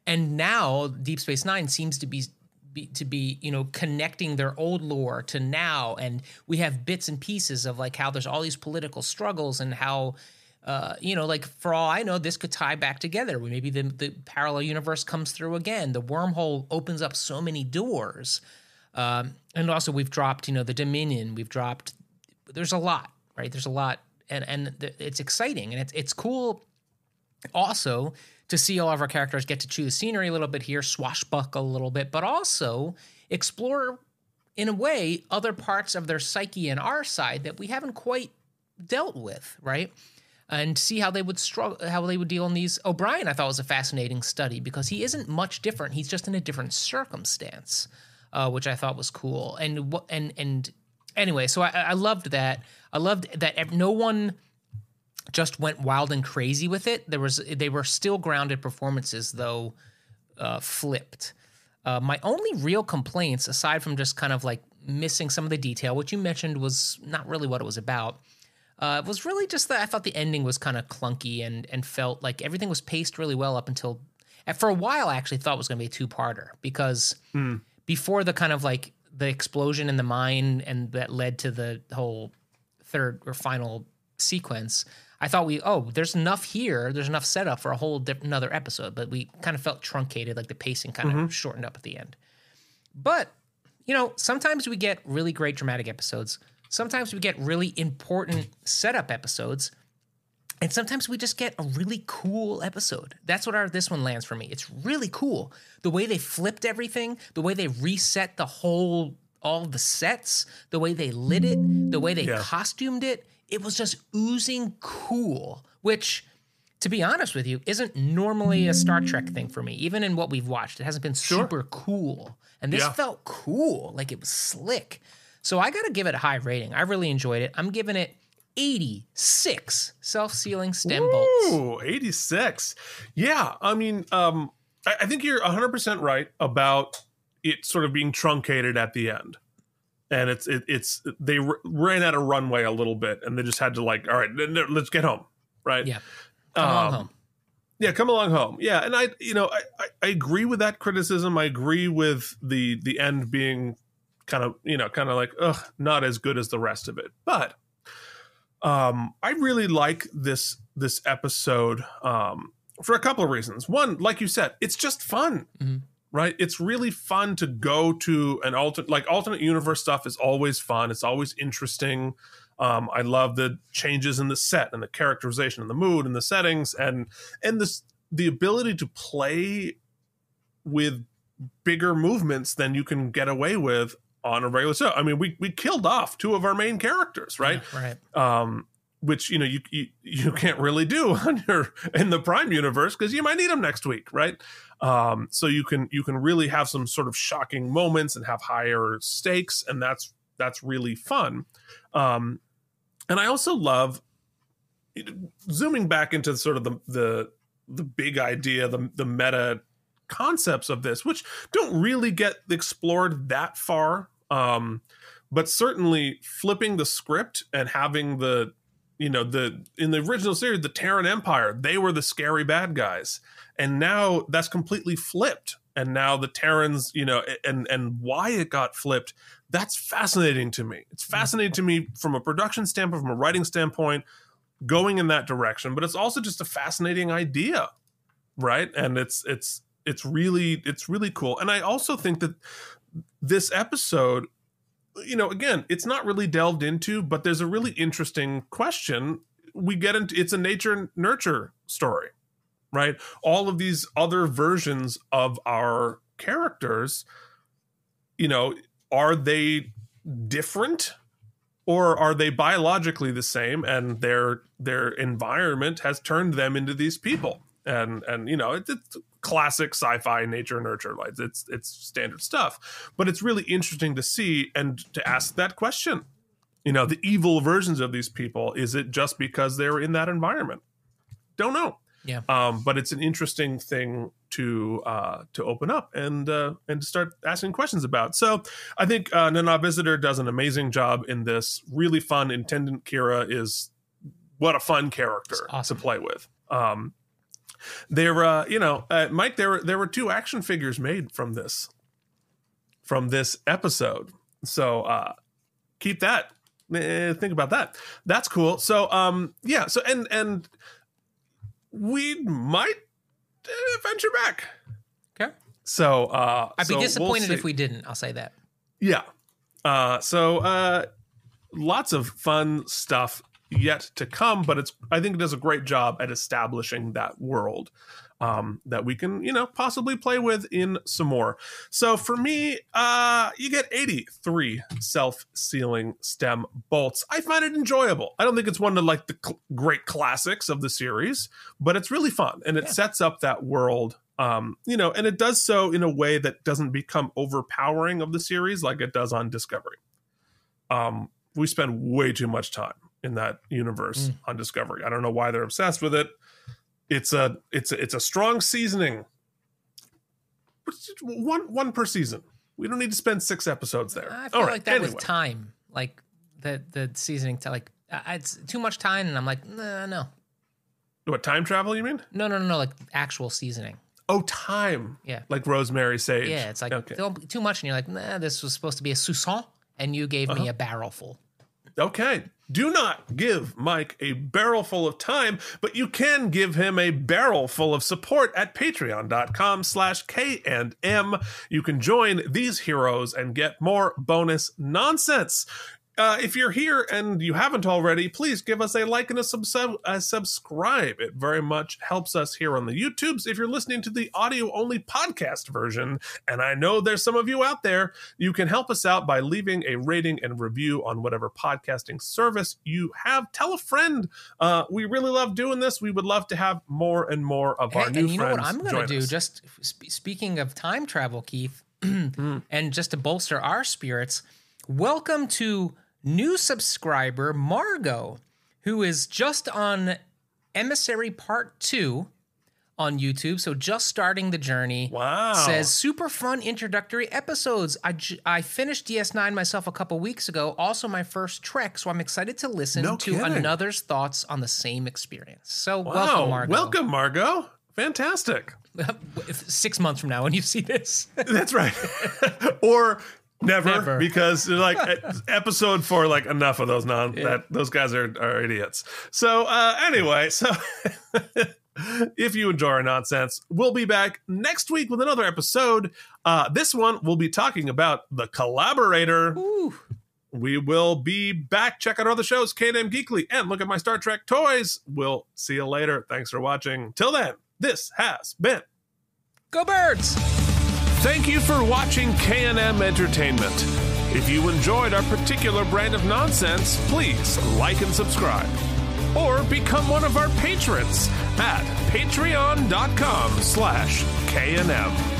And now Deep Space Nine seems to be Be, to be, you know, connecting their old lore to now. And we have bits and pieces of like how there's all these political struggles and how, uh, you know, like for all I know, this could tie back together. Maybe the, the parallel universe comes through again. The wormhole opens up so many doors. Um, and also we've dropped, you know, the Dominion. We've dropped, there's a lot, right? There's a lot. And and th- it's exciting. And it's it's cool also to see all of our characters get to chew the scenery a little bit here, swashbuckle a little bit, but also explore in a way, other parts of their psyche and our side that we haven't quite dealt with, right? And see how they would struggle, how they would deal in these. O'Brien, I thought, was a fascinating study because he isn't much different. He's just in a different circumstance, uh, which I thought was cool. And and and anyway, so I, I loved that. I loved that no one just went wild and crazy with it. There was they were still grounded performances, though uh, flipped. Uh, my only real complaints, aside from just kind of like missing some of the detail, which you mentioned was not really what it was about. Uh, it was really just that I thought the ending was kind of clunky and and felt like everything was paced really well up until, for a while I actually thought it was going to be a two-parter because mm. before the kind of like the explosion in the mine and that led to the whole third or final sequence, I thought we, oh, there's enough here, there's enough setup for a whole di- another episode, but we kind of felt truncated, like the pacing kind mm-hmm. of shortened up at the end. But, you know, sometimes we get really great dramatic episodes. Sometimes we get really important setup episodes, and sometimes we just get a really cool episode. That's what our this one lands for me. It's really cool. The way they flipped everything, the way they reset the whole, all the sets, the way they lit it, the way they yeah. costumed it, it was just oozing cool, which, to be honest with you, isn't normally a Star Trek thing for me. Even in what we've watched, it hasn't been sure. super cool. And this yeah. felt cool, like it was slick. So I got to give it a high rating. I really enjoyed it. I'm giving it eighty-six self-sealing stem Ooh, bolts. Ooh, eighty-six. Yeah, I mean, um, I, I think you're one hundred percent right about it sort of being truncated at the end. And it's, it, it's they r- ran out of runway a little bit, and they just had to like, all right, let's get home, right? Yeah, come um, along home. Yeah, come along home. Yeah, and I, you know, I, I, I agree with that criticism. I agree with the the end being... kind of, you know, kind of like, ugh, not as good as the rest of it. But um, I really like this this episode um, for a couple of reasons. One, like you said, it's just fun, mm-hmm. right? It's really fun to go to an alternate, like alternate universe stuff is always fun. It's always interesting. Um, I love the changes in the set and the characterization and the mood and the settings and and this the ability to play with bigger movements than you can get away with on a regular show. I mean, we we killed off two of our main characters, right? Yeah, right. Um, which, you know, you, you you can't really do on your in the Prime universe because you might need them next week, right? Um, so you can you can really have some sort of shocking moments and have higher stakes, and that's that's really fun. Um, and I also love zooming back into sort of the the the big idea, the the meta concepts of this, which don't really get explored that far. Um, but certainly flipping the script and having the, you know, the, in the original series, the Terran Empire, they were the scary bad guys. And now that's completely flipped. And now the Terrans, you know, and, and why it got flipped, that's fascinating to me. It's fascinating to me from a production standpoint, from a writing standpoint, going in that direction, but it's also just a fascinating idea. Right. And it's, it's, It's really, it's really cool. And I also think that this episode, you know, again, it's not really delved into, but there's a really interesting question we get into. It's a nature and nurture story, right? All of these other versions of our characters, you know, are they different or are they biologically the same? And their, their environment has turned them into these people. And, and, you know, it, it's, classic sci-fi nature nurture, like it's it's standard stuff, but it's really interesting to see and to ask that question. You know, the evil versions of these people, is it just because they're in that environment? Don't know. Yeah. Um, but it's an interesting thing to uh, to open up and uh, and to start asking questions about. So I think uh, Nana Visitor does an amazing job in this. Really fun. Intendant Kira is what a fun character awesome. to play with. Um, There, uh, you know, uh, Mike, there were there were two action figures made from this, from this episode. So uh, keep that. Eh, think about that. That's cool. So um, yeah. So and and we might uh, venture back. Okay. So uh, I'd so be disappointed we'll if we didn't. I'll say that. Yeah. Uh, so uh, lots of fun stuff yet to come, but it's I think it does a great job at establishing that world um, that we can, you know, possibly play with in some more. So for me, uh, you get eighty-three self-sealing stem bolts. I find it enjoyable. I don't think it's one of like the cl- great classics of the series, but it's really fun and it yeah. sets up that world. Um, you know, and it does so in a way that doesn't become overpowering of the series like it does on Discovery. Um, we spend way too much time in that universe mm. on Discovery. I don't know why they're obsessed with it. It's a it's a, it's a strong seasoning. One one per season. We don't need to spend six episodes there. I feel All like right, that anyway. was time, like the the seasoning. To like I, it's too much time, and I'm like, nah, no. What, time travel? You mean? No, no, no, no. Like actual seasoning. Oh, time. Yeah. Like rosemary sage. Yeah, it's like okay. don't, too much, and you're like, nah, this was supposed to be a Susan, and you gave uh-huh. me a barrel full. Okay. Do not give Mike a barrel full of time, but you can give him a barrel full of support at patreon.com slash K&M. You can join these heroes and get more bonus nonsense. Uh, if you're here and you haven't already, please give us a like and a, subs- a subscribe. It very much helps us here on the YouTubes. If you're listening to the audio-only podcast version, and I know there's some of you out there, you can help us out by leaving a rating and review on whatever podcasting service you have. Tell a friend. Uh, we really love doing this. We would love to have more and more of hey, our and new you friends know what I'm going to do? Us. Just sp- speaking of time travel, Keith, mm. and just to bolster our spirits, welcome to new subscriber, Margo, who is just on Emissary Part two on YouTube, so just starting the journey. Wow. Says, super fun introductory episodes. I, j- I finished D S nine myself a couple weeks ago, also my first trek, so I'm excited to listen no to kidding. another's thoughts on the same experience. So wow. welcome, Margo. Welcome, Margo. Fantastic. Six months from now when you see this. That's right. Or... Never, Never, because like episode four, like enough of those non yeah. that those guys are, are idiots. So uh, anyway, so if you enjoy our nonsense, we'll be back next week with another episode. Uh, this one we'll be talking about The Collaborator. Ooh. We will be back. Check out our other shows, K and M Geekly, and Look at My Star Trek Toys. We'll see you later. Thanks for watching. Till then, this has been Go Birds. Thank you for watching K and M Entertainment. If you enjoyed our particular brand of nonsense, please like and subscribe. Or become one of our patrons at patreon.com slash KNM.